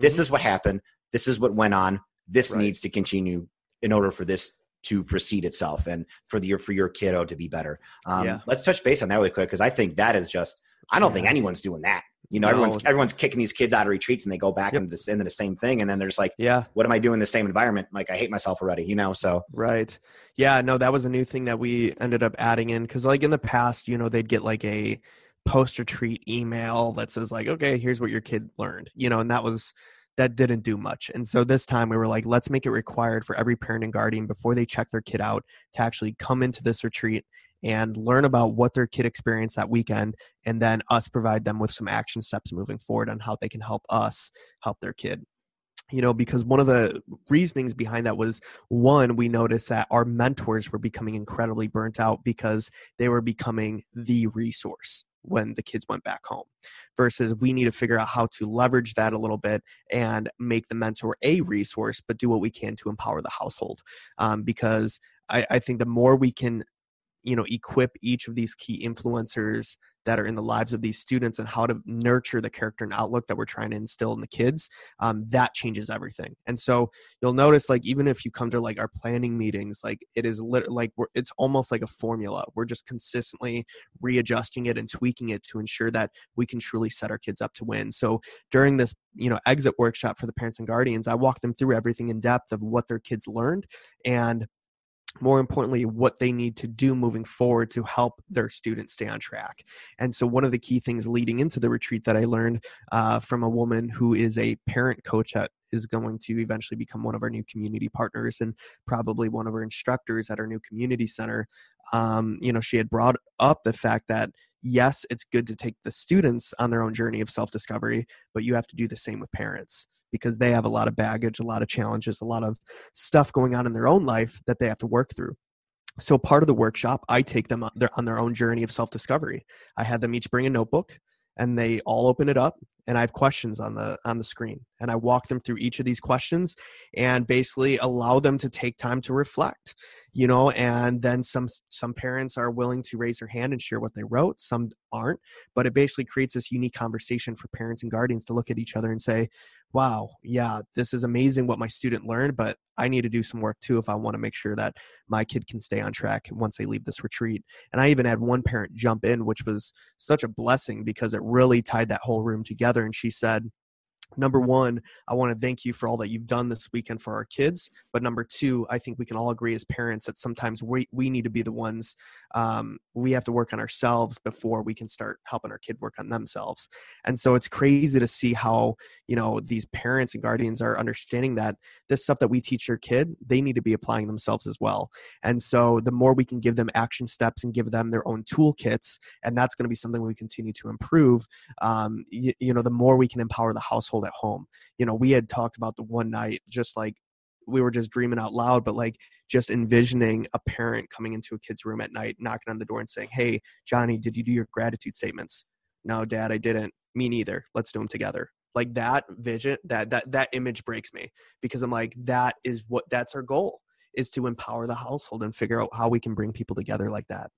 this mm-hmm. is what happened. This is what went on. This right. needs to continue in order for this to proceed itself and for the, for your kiddo to be better. Um, yeah. Let's touch base on that really quick. Cause I think that is just, I don't yeah. think anyone's doing that. You know, no. everyone's, everyone's kicking these kids out of retreats and they go back yep. into, this, into the same thing. And then they're just like, yeah, what am I doing in the same environment? Like, I hate myself already, you know? So, right. Yeah, no, that was a new thing that we ended up adding in. Cause like in the past, you know, they'd get like a post retreat email that says like, okay, here's what your kid learned, you know? And that was, that didn't do much. And so this time we were like, let's make it required for every parent and guardian before they check their kid out to actually come into this retreat and learn about what their kid experienced that weekend, and then us provide them with some action steps moving forward on how they can help us help their kid. You know, because one of the reasonings behind that was, one, we noticed that our mentors were becoming incredibly burnt out because they were becoming the resource when the kids went back home, versus we need to figure out how to leverage that a little bit and make the mentor a resource, but do what we can to empower the household. Um, because I, I think the more we can, you know, equip each of these key influencers that are in the lives of these students and how to nurture the character and outlook that we're trying to instill in the kids, um, that changes everything. And so you'll notice, like, even if you come to like our planning meetings, like it is lit- like we're, it's almost like a formula. We're just consistently readjusting it and tweaking it to ensure that we can truly set our kids up to win. So during this, you know, exit workshop for the parents and guardians, I walk them through everything in depth of what their kids learned, and more importantly, what they need to do moving forward to help their students stay on track. And so one of the key things leading into the retreat that I learned uh, from a woman who is a parent coach at is going to eventually become one of our new community partners and probably one of our instructors at our new community center. Um, you know, she had brought up the fact that, yes, it's good to take the students on their own journey of self-discovery, but you have to do the same with parents, because they have a lot of baggage, a lot of challenges, a lot of stuff going on in their own life that they have to work through. So part of the workshop, I take them on their, on their own journey of self-discovery. I had them each bring a notebook. and they all open it up, and I have questions on the on the screen, and I walk them through each of these questions and basically allow them to take time to reflect, you know, and then some some parents are willing to raise their hand and share what they wrote, some aren't, but it basically creates this unique conversation for parents and guardians to look at each other and say, wow, yeah, this is amazing what my student learned, but I need to do some work too if I want to make sure that my kid can stay on track once they leave this retreat. And I even had one parent jump in, which was such a blessing because it really tied that whole room together. And she said, number one, I want to thank you for all that you've done this weekend for our kids. But number two, I think we can all agree as parents that sometimes we, we need to be the ones, um, we have to work on ourselves before we can start helping our kid work on themselves. And so it's crazy to see how, you know, these parents and guardians are understanding that this stuff that we teach your kid, they need to be applying themselves as well. And so the more we can give them action steps and give them their own toolkits, and that's going to be something we continue to improve, um, you, you know, the more we can empower the household at home. You know, we had talked about the one night, just like we were just dreaming out loud, but like just envisioning a parent coming into a kid's room at night, knocking on the door and saying, hey, Johnny, did you do your gratitude statements? No, Dad, I didn't. Me neither. Let's do them together. Like that vision, that, that, that image breaks me because I'm like, that is what, that's our goal, is to empower the household and figure out how we can bring people together like that.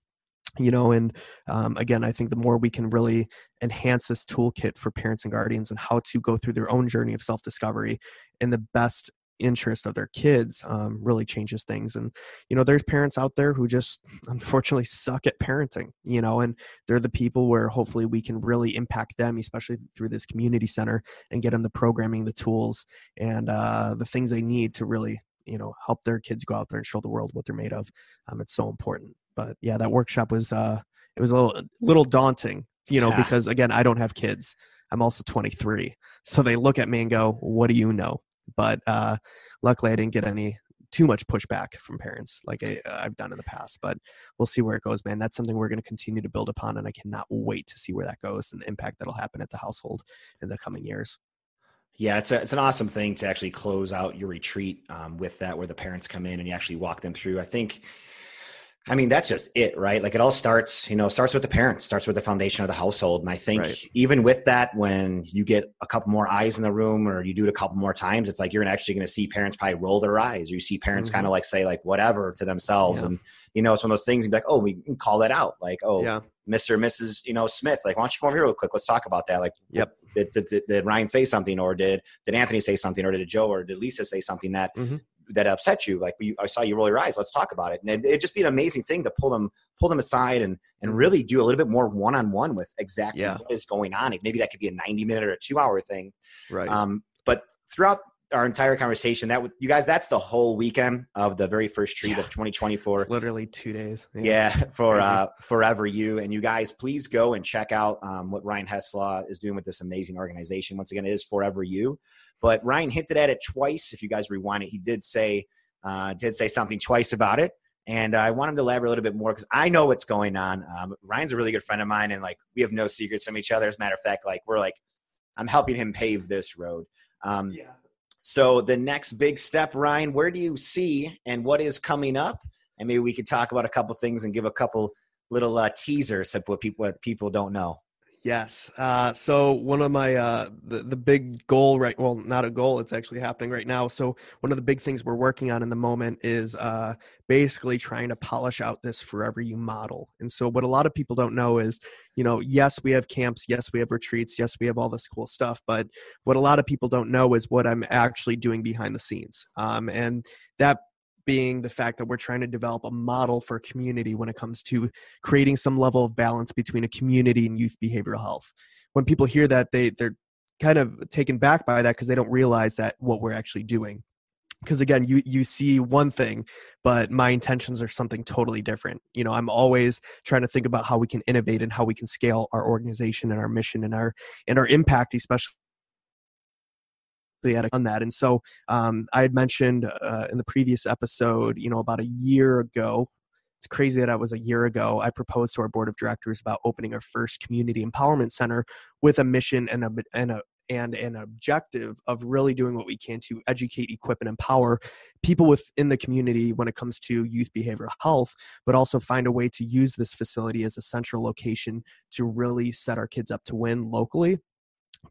You know, and um, again, I think the more we can really enhance this toolkit for parents and guardians and how to go through their own journey of self-discovery in the best interest of their kids, um, really changes things. And, you know, there's parents out there who just unfortunately suck at parenting, you know, and they're the people where hopefully we can really impact them, especially through this community center, and get them the programming, the tools, and uh, the things they need to really, you know, help their kids go out there and show the world what they're made of. Um, it's so important. But yeah, that workshop was, uh, it was a little, little daunting, you know, yeah. because again, I don't have kids. I'm also twenty-three. So they look at me and go, what do you know? But, uh, luckily I didn't get any too much pushback from parents like I, I've done in the past, but we'll see where it goes, man. That's something we're going to continue to build upon. And I cannot wait to see where that goes and the impact that'll happen at the household in the coming years. Yeah, it's a, it's an awesome thing to actually close out your retreat um, with that, where the parents come in and you actually walk them through. I think, I mean, that's just it, right? Like it all starts, you know, starts with the parents, starts with the foundation of the household. And I think right. even with that, when you get a couple more eyes in the room or you do it a couple more times, it's like, you're actually going to see parents probably roll their eyes. Or you see parents mm-hmm. kind of like say like whatever to themselves. Yeah. And, you know, it's one of those things and be like, oh, we can call that out. Like, oh, yeah. Mister and Missus, you know, Smith, like, why don't you come over here real quick? Let's talk about that. Like, yep. Did, did, did Ryan say something, or did, did Anthony say something, or did Joe or did Lisa say something that, mm-hmm. that upset you? Like, I saw you roll your eyes. Let's talk about it. And it'd, it'd just be an amazing thing to pull them, pull them aside and, and really do a little bit more one-on-one with exactly yeah. what is going on. Maybe that could be a ninety minute or a two hour thing. Right. Um, but throughout our entire conversation, that would, you guys, that's the whole weekend of the very first treat yeah. of twenty twenty-four. It's literally two days. Yeah. yeah for, Crazy. uh, Forever U. And you guys, please go and check out, um, what Ryan Hesslau is doing with this amazing organization. Once again, it is Forever U. But Ryan hinted at it twice. If you guys rewind it, he did say uh, did say something twice about it. And I want him to elaborate a little bit more because I know what's going on. Um, Ryan's a really good friend of mine, and like we have no secrets from each other. As a matter of fact, like we're like, I'm helping him pave this road. Um, yeah. So the next big step, Ryan, where do you see and what is coming up? And maybe we could talk about a couple things and give a couple little uh, teasers of what people, what people don't know. Yes. Uh, so one of my, uh, the, the big goal, right? Well, not a goal, it's actually happening right now. So one of the big things we're working on in the moment is uh, basically trying to polish out this Forever U model. And so what a lot of people don't know is, you know, yes, we have camps. Yes, we have retreats. Yes, we have all this cool stuff. But what a lot of people don't know is what I'm actually doing behind the scenes. Um, and that being the fact that we're trying to develop a model for a community when it comes to creating some level of balance between a community and youth behavioral health. When people hear that, they, they're kind of taken back by that because they don't realize that what we're actually doing. Because again, you, you see one thing, but my intentions are something totally different. You know, I'm always trying to think about how we can innovate and how we can scale our organization and our mission and our, and our impact, especially on that. And so um, I had mentioned uh, in the previous episode, you know, about a year ago, it's crazy that it was a year ago, I proposed to our board of directors about opening our first community empowerment center with a mission and a, and a, and an objective of really doing what we can to educate, equip, and empower people within the community when it comes to youth behavioral health, but also find a way to use this facility as a central location to really set our kids up to win locally.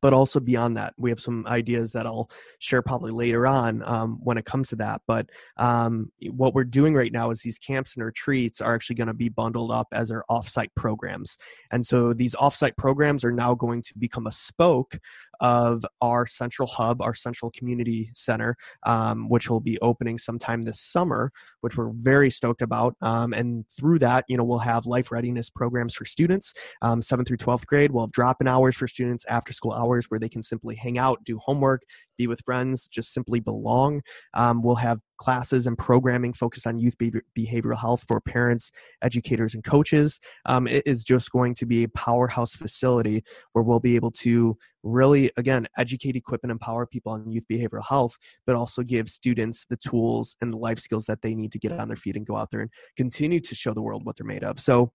But also beyond that, we have some ideas that I'll share probably later on um, when it comes to that. But um, what we're doing right now is these camps and retreats are actually going to be bundled up as our offsite programs. And so these offsite programs are now going to become a spoke of our central hub, our central community center, um, which will be opening sometime this summer, which we're very stoked about. Um, and through that, you know, we'll have life readiness programs for students, um, seventh through twelfth grade. We'll have drop-in hours for students, after school hours where they can simply hang out, do homework, be with friends, just simply belong. Um, we'll have classes and programming focused on youth be- behavioral health for parents, educators, and coaches. Um, it is just going to be a powerhouse facility where we'll be able to really, again, educate, equip, and empower people on youth behavioral health, but also give students the tools and the life skills that they need to get on their feet and go out there and continue to show the world what they're made of. So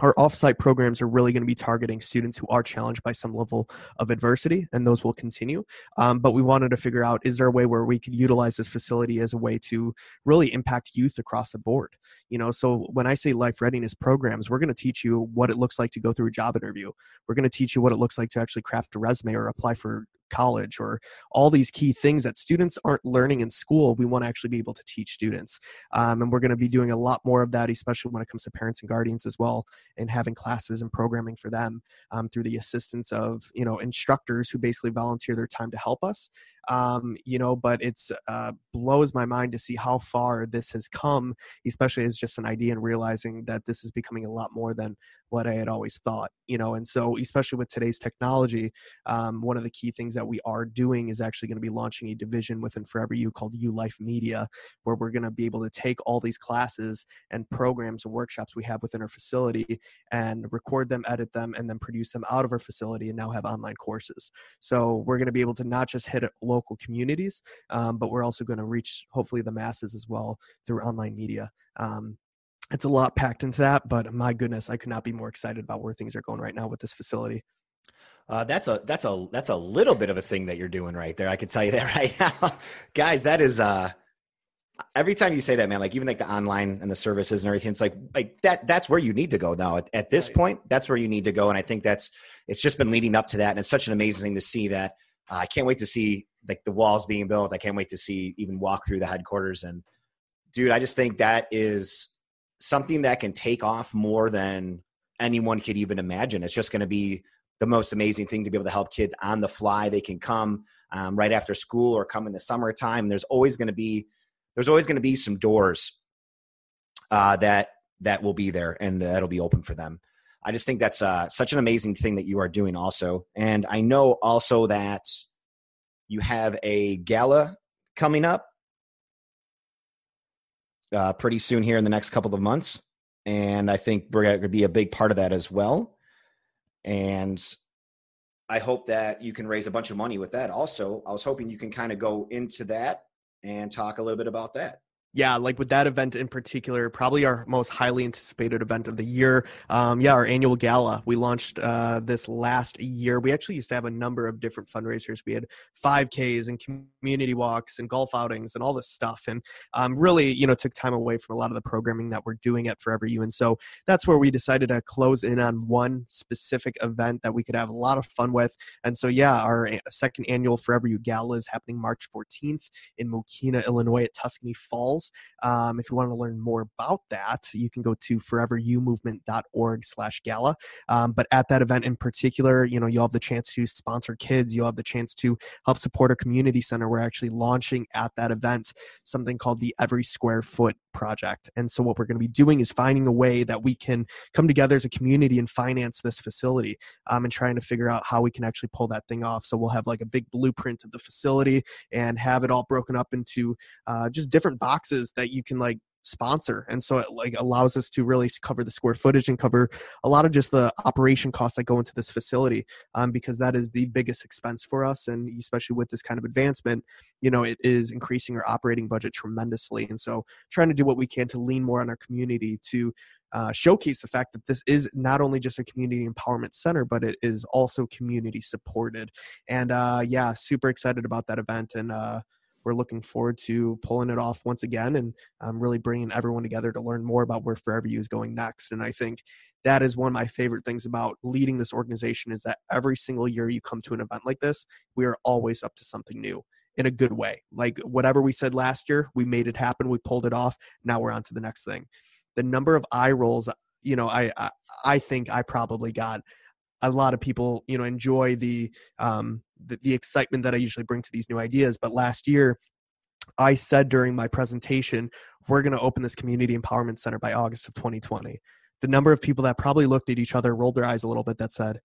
our offsite programs are really going to be targeting students who are challenged by some level of adversity, and those will continue. Um, but we wanted to figure out, is there a way where we could utilize this facility as a way to really impact youth across the board? You know, so when I say life readiness programs, we're going to teach you what it looks like to go through a job interview. We're going to teach you what it looks like to actually craft a resume or apply for college, or all these key things that students aren't learning in school. We want to actually be able to teach students. Um, and we're going to be doing a lot more of that, especially when it comes to parents and guardians as well, and having classes and programming for them um, through the assistance of, you know, instructors who basically volunteer their time to help us. Um, you know, but it's uh, blows my mind to see how far this has come, especially as just an idea, and realizing that this is becoming a lot more than what I had always thought, you know. And so especially with today's technology, um, one of the key things that we are doing is actually going to be launching a division within Forever U called U Life Media, where we're going to be able to take all these classes and programs and workshops we have within our facility and record them, edit them, and then produce them out of our facility, and now have online courses. So we're going to be able to not just hit local communities, um, but we're also going to reach hopefully the masses as well through online media. Um, It's a lot packed into that, but my goodness, I could not be more excited about where things are going right now with this facility. Uh, that's a that's a that's a little bit of a thing that you're doing right there. I can tell you that right now, guys. That is uh, every time you say that, man. Like even like the online and the services and everything. It's like like that. That's where you need to go now. At, at this right. point, that's where you need to go. And I think that's it's just been leading up to that, and it's such an amazing thing to see that. Uh, I can't wait to see like the walls being built. I can't wait to see even walk through the headquarters. And dude, I just think that is something that can take off more than anyone could even imagine. It's just going to be the most amazing thing to be able to help kids on the fly. They can come um, right after school or come in the summertime. There's always going to be, there's always going to be some doors uh, that, that will be there and that'll be open for them. I just think that's uh, such an amazing thing that you are doing also. And I know also that you have a gala coming up Uh, pretty soon here in the next couple of months. And I think we're going to be a big part of that as well. And I hope that you can raise a bunch of money with that. Also, I was hoping you can kind of go into that and talk a little bit about that. Yeah, like with that event in particular, probably our most highly anticipated event of the year. Um, yeah, our annual gala. We launched uh, this last year. We actually used to have a number of different fundraisers. We had five Ks and community walks and golf outings and all this stuff. And um, really, you know, took time away from a lot of the programming that we're doing at Forever U. And so that's where we decided to close in on one specific event that we could have a lot of fun with. And so, yeah, our second annual Forever U gala is happening March fourteenth in Mokena, Illinois at Tuscany Falls. Um, if you want to learn more about that, you can go to forever u movement dot org slash gala. Um, but at that event in particular, you know, you'll have the chance to sponsor kids. You'll have the chance to help support our community center. We're actually launching at that event something called the Every Square Foot Project. And so what we're going to be doing is finding a way that we can come together as a community and finance this facility um, and trying to figure out how we can actually pull that thing off. So we'll have like a big blueprint of the facility and have it all broken up into uh, just different boxes that you can like sponsor. And so it like allows us to really cover the square footage and cover a lot of just the operation costs that go into this facility, um, because that is the biggest expense for us. And especially with this kind of advancement, you know, it is increasing our operating budget tremendously. And so trying to do what we can to lean more on our community to uh, showcase the fact that this is not only just a community empowerment center, but it is also community supported. And uh, yeah, super excited about that event. And uh, we're looking forward to pulling it off once again and um, really bringing everyone together to learn more about where Forever U is going next. And I think that is one of my favorite things about leading this organization is that every single year you come to an event like this, we are always up to something new in a good way. Like whatever we said last year, we made it happen. We pulled it off. Now we're on to the next thing. The number of eye rolls, you know, I, I, I think I probably got a lot of people, you know, enjoy the, um, the, the excitement that I usually bring to these new ideas. But last year I said during my presentation, we're going to open this community empowerment center by August of twenty twenty. The number of people that probably looked at each other, rolled their eyes a little bit, that said,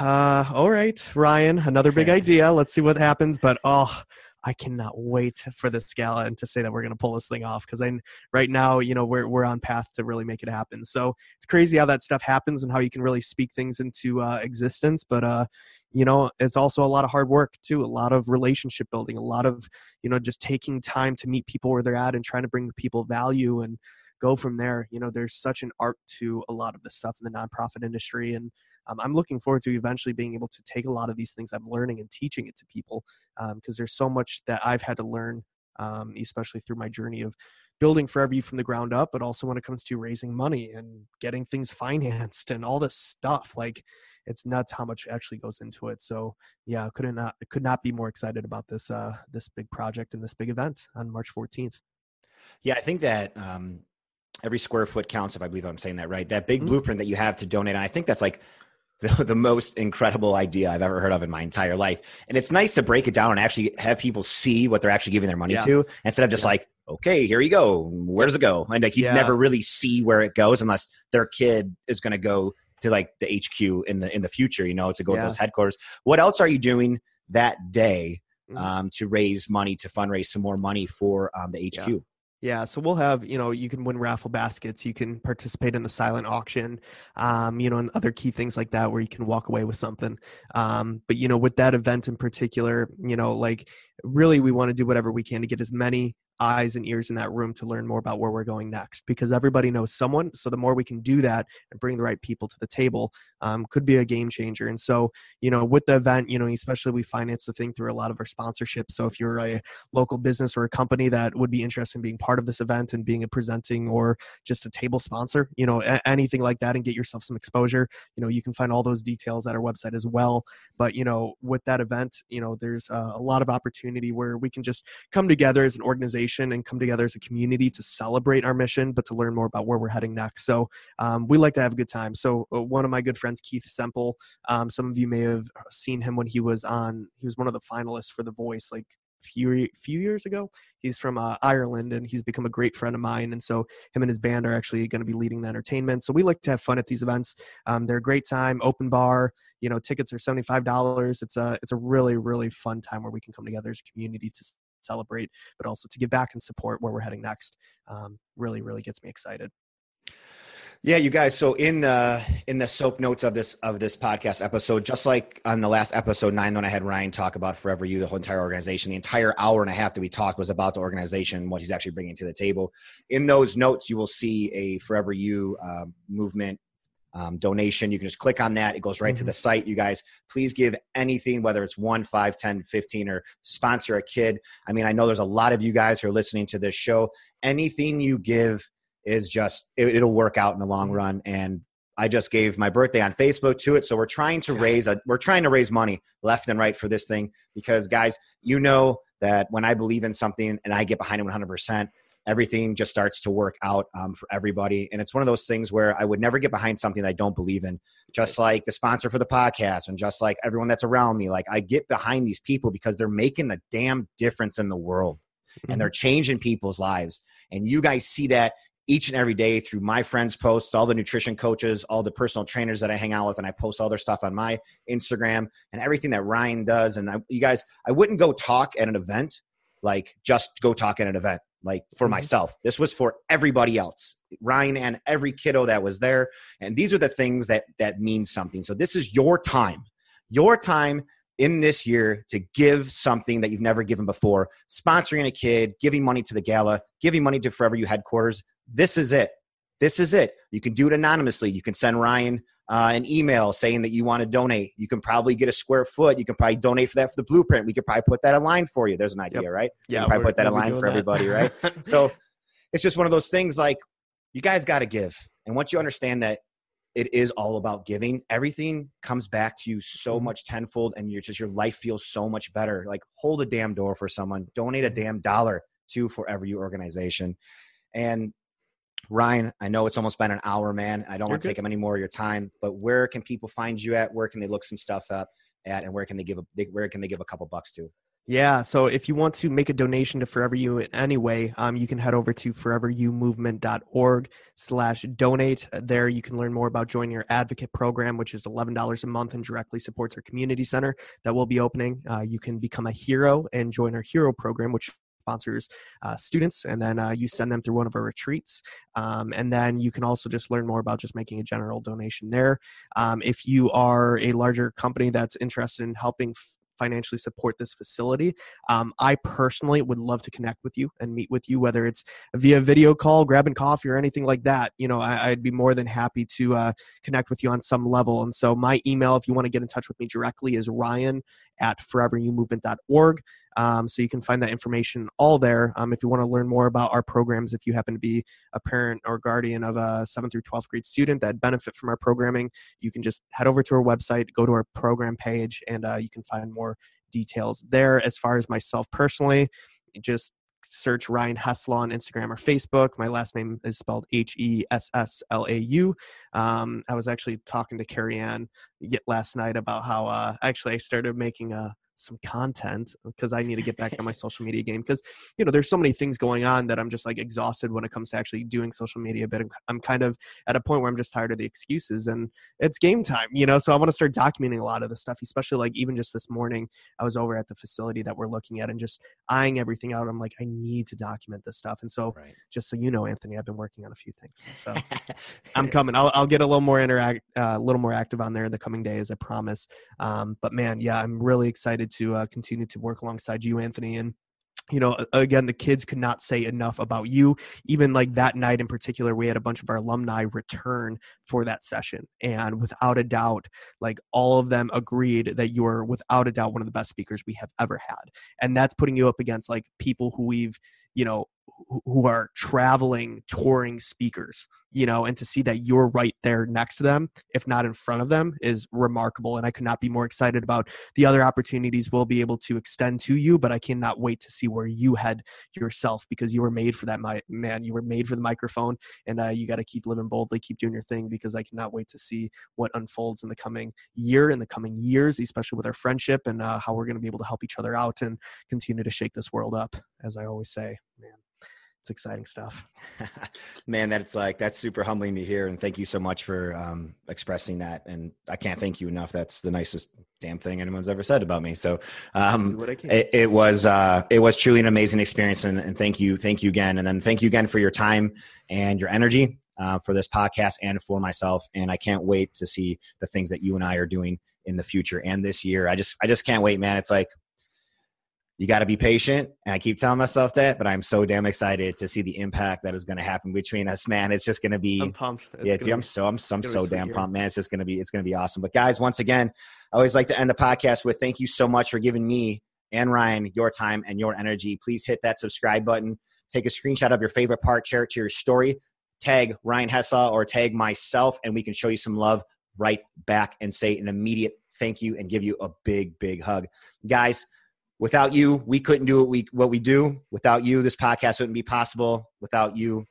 uh, all right, Ryan, another big idea. Let's see what happens. But, oh, I cannot wait for this gala and to say that we're going to pull this thing off. Cause I, right now, you know, we're, we're on path to really make it happen. So it's crazy how that stuff happens and how you can really speak things into uh, existence. But, uh, you know, it's also a lot of hard work too, a lot of relationship building, a lot of, you know, just taking time to meet people where they're at and trying to bring people value and go from there. You know, there's such an art to a lot of this stuff in the nonprofit industry. And um, I'm looking forward to eventually being able to take a lot of these things I'm learning and teaching it to people because um, there's so much that I've had to learn, um, especially through my journey of building Forever U from the ground up, but also when it comes to raising money and getting things financed and all this stuff. Like, it's nuts how much actually goes into it. So yeah, could not could not be more excited about this uh, this big project and this big event on March fourteenth. Yeah, I think that. Um... Every square foot counts, if I believe I'm saying that right. That big mm-hmm. blueprint that you have to donate. And I think that's like the, the most incredible idea I've ever heard of in my entire life. And it's nice to break it down and actually have people see what they're actually giving their money yeah. to instead of just yeah. like, okay, here you go. Where does it go? And like you yeah. never really see where it goes unless their kid is going to go to like the H Q in the in the future, you know, to go yeah. to those headquarters. What else are you doing that day mm-hmm. um, to raise money, to fundraise some more money for um, the H Q? Yeah. Yeah. So we'll have, you know, you can win raffle baskets. You can participate in the silent auction, um, you know, and other key things like that where you can walk away with something. Um, but, you know, with that event in particular, you know, like really we want to do whatever we can to get as many eyes and ears in that room to learn more about where we're going next, because everybody knows someone. So the more we can do that and bring the right people to the table um, could be a game changer. And so, you know, with the event, you know, especially we finance the thing through a lot of our sponsorships. So if you're a local business or a company that would be interested in being part of this event and being a presenting or just a table sponsor, you know, a- anything like that and get yourself some exposure, you know, you can find all those details at our website as well. But, you know, with that event, you know, there's a, a lot of opportunity where we can just come together as an organization and come together as a community to celebrate our mission, but to learn more about where we're heading next. So um, we like to have a good time. So uh, one of my good friends, Keith Semple, um, some of you may have seen him when he was on, he was one of the finalists for The Voice like a few, few years ago. He's from uh, Ireland and he's become a great friend of mine. And so him and his band are actually going to be leading the entertainment. So we like to have fun at these events. Um, they're a great time, open bar, you know, tickets are seventy-five dollars. It's a, it's a really, really fun time where we can come together as a community to celebrate, but also to give back and support where we're heading next. Um, really, really gets me excited. Yeah, you guys. So in the in the soap notes of this of this podcast episode, just like on the last episode nine, when I had Ryan talk about Forever U, the whole entire organization, the entire hour and a half that we talked was about the organization, what he's actually bringing to the table. In those notes, you will see a Forever U uh, movement Um, donation. You can just click on that. It goes right mm-hmm. to the site. You guys, please give anything, whether it's one, five, ten, fifteen, or sponsor a kid. I mean, I know there's a lot of you guys who are listening to this show. Anything you give is just, it, it'll work out in the long run. And I just gave my birthday on Facebook to it. So we're trying to yeah. raise, a, we're trying to raise money left and right for this thing, because guys, you know that when I believe in something and I get behind it one hundred percent, everything just starts to work out um, for everybody. And it's one of those things where I would never get behind something that I don't believe in, just like the sponsor for the podcast and just like everyone that's around me. Like I get behind these people because they're making a damn difference in the world mm-hmm. and they're changing people's lives. And you guys see that each and every day through my friends' posts, all the nutrition coaches, all the personal trainers that I hang out with, and I post all their stuff on my Instagram and everything that Ryan does. And I, you guys, I wouldn't go talk at an event, like just go talk at an event. Like for mm-hmm. myself, this was for everybody else, Ryan and every kiddo that was there. And these are the things that, that mean something. So this is your time, your time in this year to give something that you've never given before, sponsoring a kid, giving money to the gala, giving money to Forever U headquarters. This is it. this is it. You can do it anonymously. You can send Ryan uh, an email saying that you want to donate. You can probably get a square foot. You can probably donate for that for the blueprint. We could probably put that in line for you. There's an idea, yep. right? Yeah. We probably put that in line for that. Everybody, right? So it's just one of those things like you guys got to give. And once you understand that it is all about giving, everything comes back to you so much tenfold, and you're just, your life feels so much better. Like, hold a damn door for someone, donate a damn dollar to Forever U organization. And Ryan, I know it's almost been an hour, man. I don't want to take up any more of your time, but where can people find you at? Where can they look some stuff up at, and where can they give a, where can they give a couple bucks to? Yeah. So if you want to make a donation to Forever U in any way, um, you can head over to foreverumovement.org slash donate. There you can learn more about joining our advocate program, which is eleven dollars a month and directly supports our community center that will be opening. Uh, you can become a hero and join our hero program, which sponsors uh, students, and then uh, you send them through one of our retreats. Um, and then you can also just learn more about just making a general donation there. Um, if you are a larger company that's interested in helping f- financially support this facility. Um, I personally would love to connect with you and meet with you, whether it's via video call, grabbing coffee, or anything like that. You know, I, I'd be more than happy to uh, connect with you on some level. And so my email, if you want to get in touch with me directly, is Ryan at forever u movement dot org. Um, so you can find that information all there. Um, if you want to learn more about our programs, if you happen to be a parent or guardian of a seventh through twelfth grade student that benefit from our programming, you can just head over to our website, go to our program page, and uh, you can find more details there. As far as myself personally, just search Ryan Hesslau on Instagram or Facebook. My last name is spelled H E S S L A U. Um, I was actually talking to Carrie Ann last night about how uh, actually I started making a some content because I need to get back on my social media game, because, you know, there's so many things going on that I'm just like exhausted when it comes to actually doing social media. But I'm, I'm kind of at a point where I'm just tired of the excuses, and it's game time, you know, so I want to start documenting a lot of the stuff, especially like even just this morning, I was over at the facility that we're looking at and just eyeing everything out. I'm like, I need to document this stuff. And so right. just so you know, Anthony, I've been working on a few things. So I'm coming, I'll, I'll get a little more interact, a uh, little more active on there in the coming days, I promise. Um, but man, yeah, I'm really excited to uh, continue to work alongside you, Anthony. And, you know, again, the kids could not say enough about you. Even like that night in particular, we had a bunch of our alumni return for that session. And without a doubt, like all of them agreed that you are without a doubt one of the best speakers we have ever had. And that's putting you up against like people who we've, you know, who are traveling, touring speakers, you know, and to see that you're right there next to them, if not in front of them, is remarkable. And I could not be more excited about the other opportunities we'll be able to extend to you, but I cannot wait to see where you head yourself, because you were made for that, my man. You were made for the microphone, and uh, you got to keep living boldly, keep doing your thing, because I cannot wait to see what unfolds in the coming year, in the coming years, especially with our friendship and uh, how we're going to be able to help each other out and continue to shake this world up, as I always say, man. It's exciting stuff. Man, that's like, that's super humbling to hear. And thank you so much for um, expressing that. And I can't thank you enough. That's the nicest damn thing anyone's ever said about me. So um, it, it was, uh, it was truly an amazing experience. And, and thank you. Thank you again. And then thank you again for your time and your energy uh, for this podcast and for myself. And I can't wait to see the things that you and I are doing in the future and this year. I just, I just can't wait, man. It's like, you got to be patient. And I keep telling myself that, but I'm so damn excited to see the impact that is going to happen between us, man. It's just going to be, I'm pumped. It's yeah, dude, be, I'm so, I'm, I'm so damn here. pumped, man. It's just going to be, it's going to be awesome. But guys, once again, I always like to end the podcast with, thank you so much for giving me and Ryan your time and your energy. Please hit that subscribe button, take a screenshot of your favorite part, share it to your story, tag Ryan Hesslau or tag myself, and we can show you some love right back and say an immediate thank you and give you a big, big hug. Guys, without you, we couldn't do what we what we do. Without you, this podcast wouldn't be possible. Without you,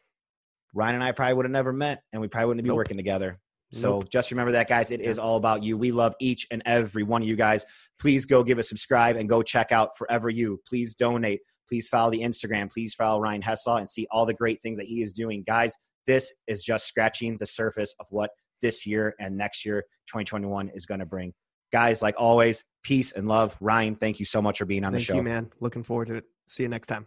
Ryan and I probably would have never met, and we probably wouldn't nope. be working together. So nope. just remember that, guys. It is all about you. We love each and every one of you guys. Please go give a subscribe and go check out Forever U. Please donate. Please follow the Instagram. Please follow Ryan Hesslau and see all the great things that he is doing. Guys, this is just scratching the surface of what this year and next year, twenty twenty-one, is going to bring. Guys, like always, peace and love. Ryan, thank you so much for being on the show. Thank you, man. Looking forward to it. See you next time.